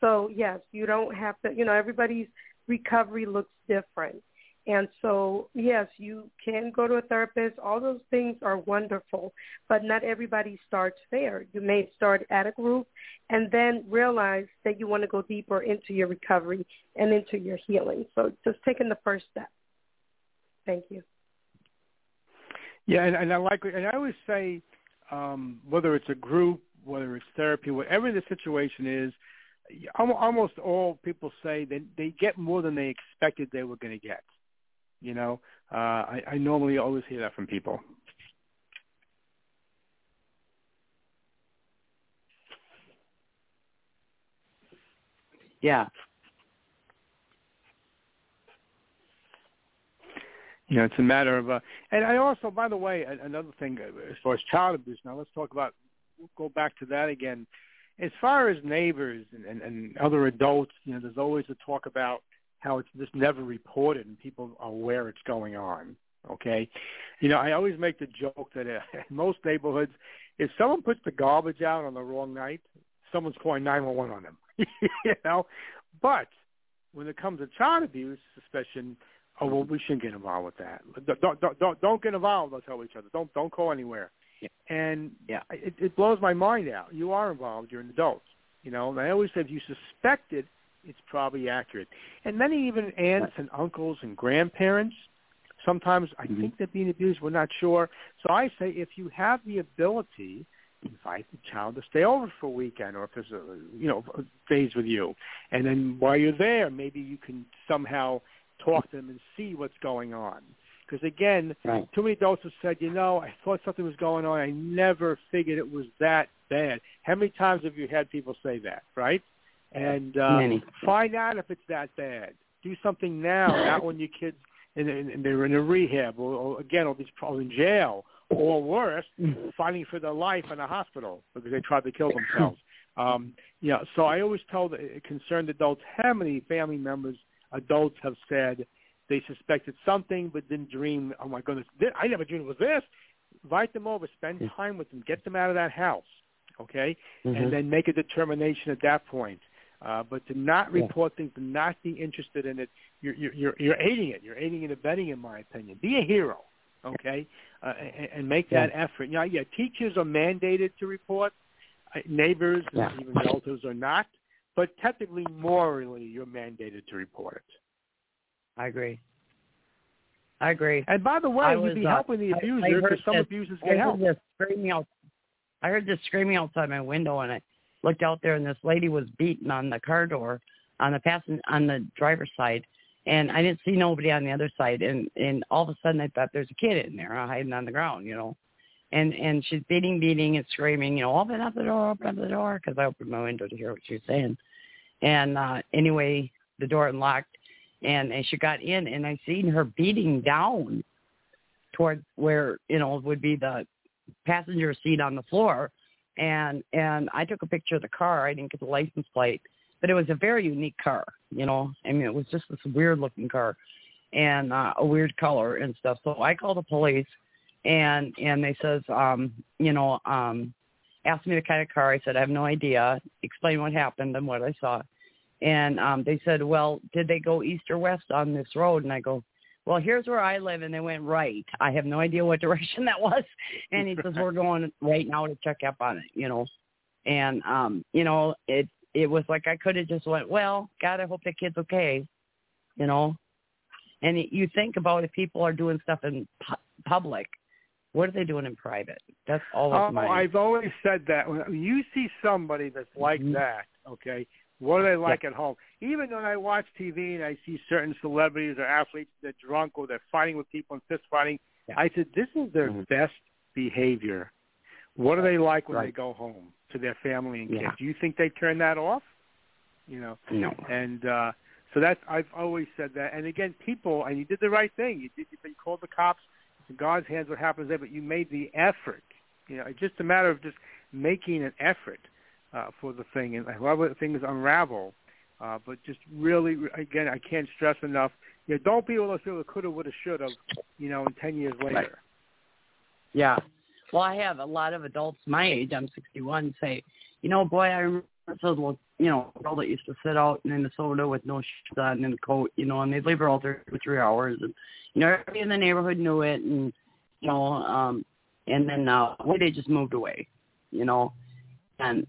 So, yes, you don't have to, you know, everybody's recovery looks different. And so, yes, you can go to a therapist. All those things are wonderful, but not everybody starts there. You may start at a group and then realize that you want to go deeper into your recovery and into your healing. So just taking the first step. Thank you. Yeah, and I like, and I always say, whether it's a group, whether it's therapy, whatever the situation is, almost all people say that they get more than they expected they were going to get. You know, I normally always hear that from people. Yeah. You know, it's a matter of and I also, by the way, another thing as far as child abuse. Now let's talk about, we'll go back to that again. As far as neighbors and other adults, you know, there's always a talk about how it's just never reported and people are aware it's going on, okay? You know, I always make the joke that in most neighborhoods, if someone puts the garbage out on the wrong night, someone's calling 911 on them, you know? But when it comes to child abuse suspicion, oh, well, we shouldn't get involved with that. Don't get involved, they'll tell each other. Don't call anywhere. Yeah. And yeah, it blows my mind out. You are involved. You're an adult, you know. And I always said, if you suspect it, it's probably accurate. And many even aunts and uncles and grandparents, sometimes I think they're being abused. We're not sure. So I say, if you have the ability, invite the child to stay over for a weekend, or if there's a, you know, days with you. And then while you're there, maybe you can somehow talk to them and see what's going on. Because, again, too many adults have said, you know, I thought something was going on. I never figured it was that bad. How many times have you had people say that, right? And find out if it's that bad. Do something now, not when your kids and they're in a rehab or again, all these problems in jail, or worse, fighting for their life in a hospital because they tried to kill themselves. Yeah, so I always tell the concerned adults, how many family members, adults have said they suspected something but didn't dream, oh, my goodness, I never dreamed it was this. Invite them over. Spend time with them. Get them out of that house, okay? And then make a determination at that point. But to not report things, to not be interested in it, you're aiding it. You're aiding and abetting, in my opinion. Be a hero. okay, and make that effort. Now, teachers are mandated to report. Neighbors and even relatives are not. But technically, morally, you're mandated to report it. I agree. And by the way, you'd be helping the abuser because some abusers get help. I heard this screaming outside my window, and I looked out there, and this lady was beaten on the car door on the driver's side, and I didn't see nobody on the other side. And all of a sudden, I thought there's a kid in there hiding on the ground, you know. And she's beating and screaming, you know, open up the door, because I opened my window to hear what she was saying. And anyway, the door unlocked, and she got in, and I seen her beating down toward where, you know, would be the passenger seat on the floor. And I took a picture of the car. I didn't get the license plate, but it was a very unique car, you know. I mean, it was just this weird-looking car and a weird color and stuff. So I called the police. And they says, asked me the kind of car. I said, I have no idea. Explain what happened and what I saw. And they said, well, did they go east or west on this road? And I go, well, here's where I live. And they went right. I have no idea what direction that was. And he says, we're going right now to check up on it, you know. And, it was like I could have just went, well, God, I hope the kid's okay, you know. And you think about if people are doing stuff in public, what are they doing in private? That's all of mine. I've always said that. When you see somebody that's like that, okay, what are they like at home? Even when I watch TV and I see certain celebrities or athletes, they're drunk or they're fighting with people and fist fighting, I said, this is their best behavior. What are they like when they go home to their family and kids? Do you think they turn that off? You know? No. And so that's, I've always said that. And, again, people, and you did the right thing. You called the cops. In God's hands, what happens there? But you made the effort. You know, it's just a matter of just making an effort for the thing, and however things unravel. But just really, again, I can't stress enough. You know, don't be all those people that coulda, woulda, shoulda. You know, in 10 years later. Right. Yeah. Well, I have a lot of adults my age. I'm 61. Say, you know, boy, I remember those little, you know, girl that used to sit out in Minnesota with no shoes on and a coat, you know, and they'd leave her out there for 3 hours. And, you know, everybody in the neighborhood knew it. And, you know, and then one day just moved away, you know. And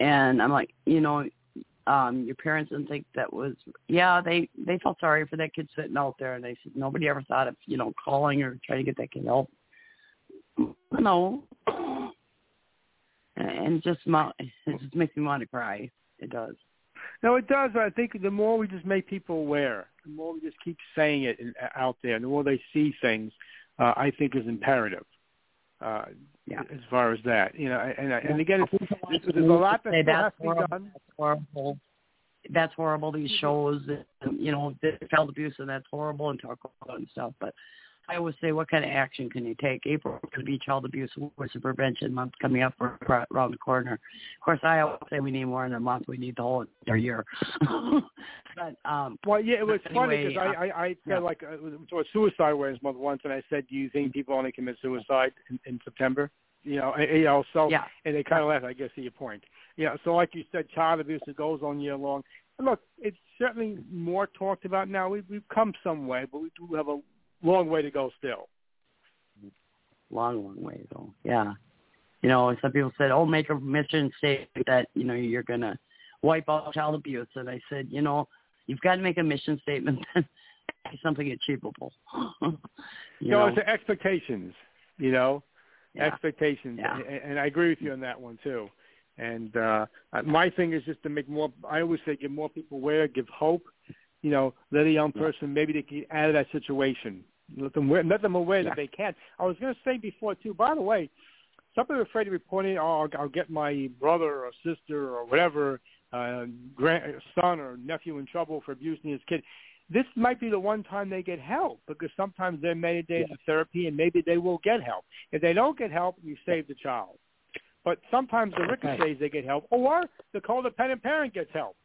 I'm like, you know, your parents didn't think that was, they felt sorry for that kid sitting out there. And they said, nobody ever thought of, you know, calling or trying to get that kid help. No. And it just makes me want to cry. It does. No, it does. I think the more we just make people aware, the more we just keep saying it out there, and the more they see things, I think is imperative as far as that. You know, and again, there's a lot that has to be done. That's horrible. That's horrible. These shows, and, you know, child abuse, and that's horrible, and talk about it and stuff. But I always say, what kind of action can you take? April could be Child Abuse Awareness and Prevention Month coming up around the corner. Of course, I always say we need more than a month. We need the whole entire year. But it was funny because I said it was Suicide Awareness Month once, and I said, do you think people only commit suicide in September? You know, and they kind of laughed. I guess to your point. Yeah. So like you said, child abuse, it goes on year long. And look, it's certainly more talked about now. We've come some way, but we do have a long way to go still. Long way to go, yeah. You know, some people said, make a mission statement that, you know, you're going to wipe out child abuse. And I said, you know, you've got to make a mission statement that's something achievable. you know, it's expectations, you know, expectations. Yeah. And I agree with you on that one, too. And my thing is just to make more, I always say, give more people aware, give hope. You know, let a young person, maybe they get out of that situation. Let them aware that they can. I was going to say before, too, by the way, some people are afraid of reporting, I'll get my brother or sister or whatever, son or nephew in trouble for abusing his kid. This might be the one time they get help because sometimes there are many days of therapy and maybe they will get help. If they don't get help, you save the child. But sometimes the ricochets, they get help, or the codependent parent gets help.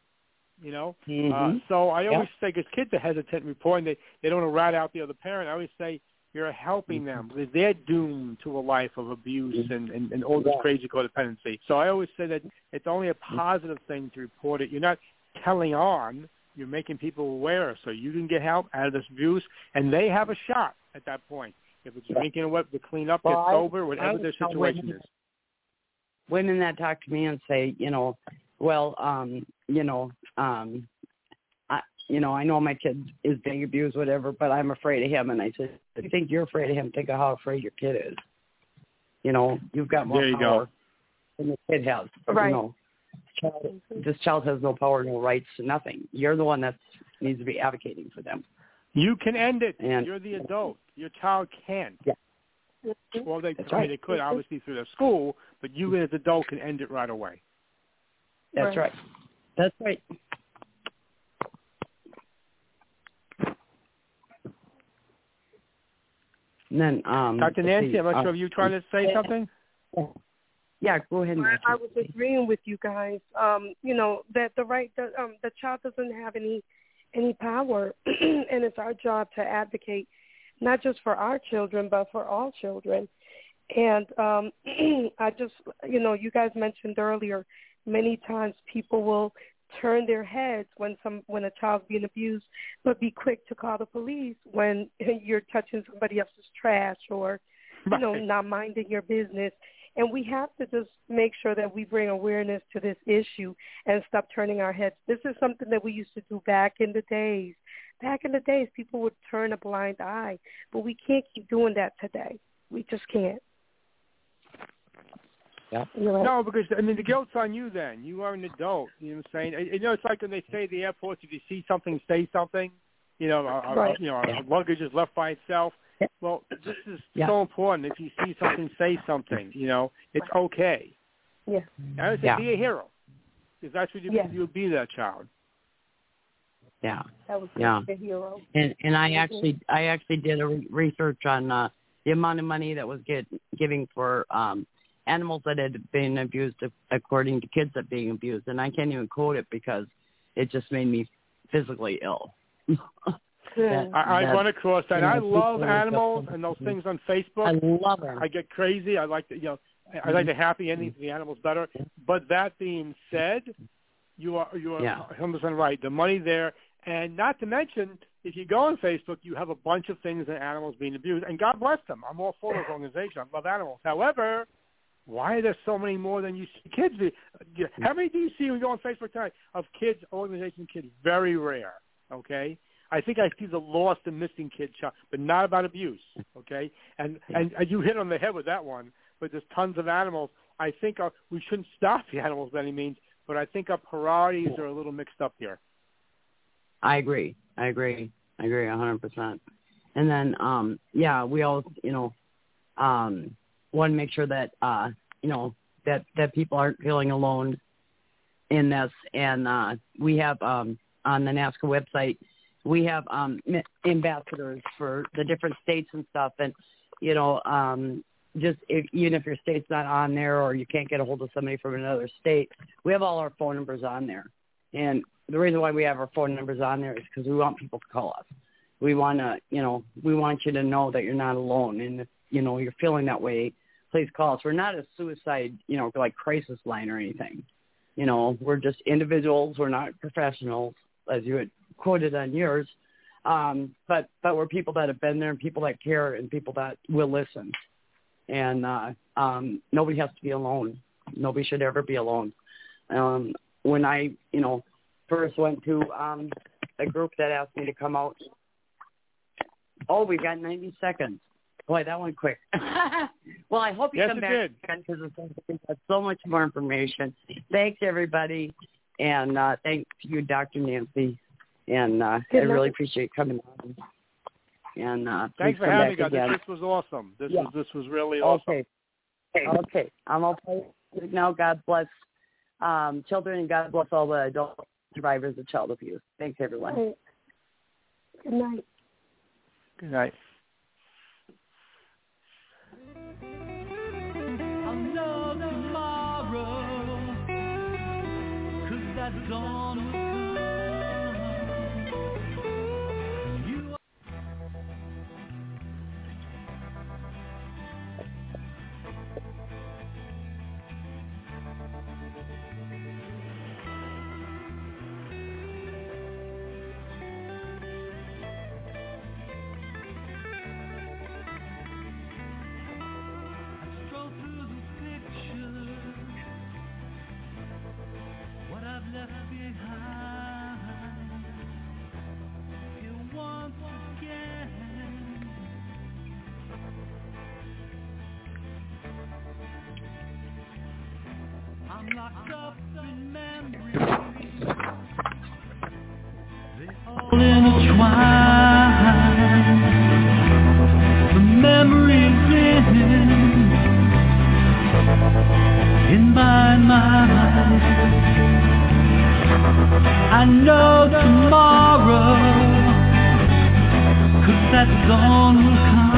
You know, so I always say, because kids are hesitant in reporting, they don't want to rat out the other parent. I always say you're helping them because they're doomed to a life of abuse and all this crazy codependency. So I always say that it's only a positive thing to report it. You're not telling on, you're making people aware so you can get help out of this abuse, and they have a shot at that point. if it's drinking or what, the cleanup, get sober, whatever their situation is. Women that talk to me and say, I know my kid is being abused, whatever, but I'm afraid of him. And I said, if you think you're afraid of him, think of how afraid your kid is. You've got more power than the kid has. Right. This child has no power, no rights, nothing. You're the one that needs to be advocating for them. You can end it. You're the adult. Your child can't. Yeah. Well, they could, obviously, through their school, but you as an adult can end it right away. That's right. That's right. And then, Dr. Nancy, I'm not sure if you trying to say something. Yeah, go ahead. I was agreeing with you guys. That the child doesn't have any power, and it's our job to advocate, not just for our children, but for all children. And I just, you guys mentioned earlier, many times people will turn their heads when a child's being abused, but be quick to call the police when you're touching somebody else's trash or, not minding your business. And we have to just make sure that we bring awareness to this issue and stop turning our heads. This is something that we used to do back in the days. Back in the days, people would turn a blind eye, but we can't keep doing that today. We just can't. Yeah. Right. No, because, the guilt's on you then. You are an adult, you know what I'm saying? It's like when they say the Air Force, if you see something, say something. Our luggage is left by itself. Well, this is so important. If you see something, say something, it's okay. Yeah. I would say be a hero, because that's what you would be, that child. Yeah. That was a hero. And I actually did a research on the amount of money that was giving for animals that had been abused, according to kids that are being abused. And I can't even quote it because it just made me physically ill. I run across that. I love animals and those things on Facebook. I love them. I get crazy. I like I like the happy ending to the animals better. But that being said, you are 100% right. The money there, and not to mention, if you go on Facebook, you have a bunch of things that animals being abused. And God bless them. I'm all for those organizations. I love animals. However, why are there so many more than you see kids? How many do you see when you go on Facebook tonight of kids, organization kids? Very rare, okay? I think I see the lost and missing kid child, but not about abuse, okay? And you hit on the head with that one, but there's tons of animals. I think we shouldn't stop the animals by any means, but I think our priorities are a little mixed up here. I agree 100%. And then, we all, want to make sure that, that people aren't feeling alone in this. And we have on the NAASCA website, we have ambassadors for the different states and stuff. And, even if your state's not on there or you can't get a hold of somebody from another state, we have all our phone numbers on there. And the reason why we have our phone numbers on there is because we want people to call us. We want to, we want you to know that you're not alone. And if, you're feeling that way, please call us. We're not a suicide, crisis line or anything. We're just individuals. We're not professionals, as you had quoted on yours. But we're people that have been there and people that care and people that will listen. And nobody has to be alone. Nobody should ever be alone. When I, first went to a group that asked me to come out. Oh, we got 90 seconds. Boy, that went quick. Well, I hope you come back because it's got so much more information. Thanks, everybody. And thanks to you, Dr. Nancy. And I really appreciate coming on. And thanks for having me, guys. This was awesome. This was really awesome. Okay. I'm all right now. God bless children, and God bless all the adult survivors of child abuse. Thanks, everyone. Right. Good night. Good night. Another tomorrow, 'cause that dawn will come. love behind you once again. I'm locked up in memories, they all intertwine. The memories in my mind, I know tomorrow, 'cause that dawn will come.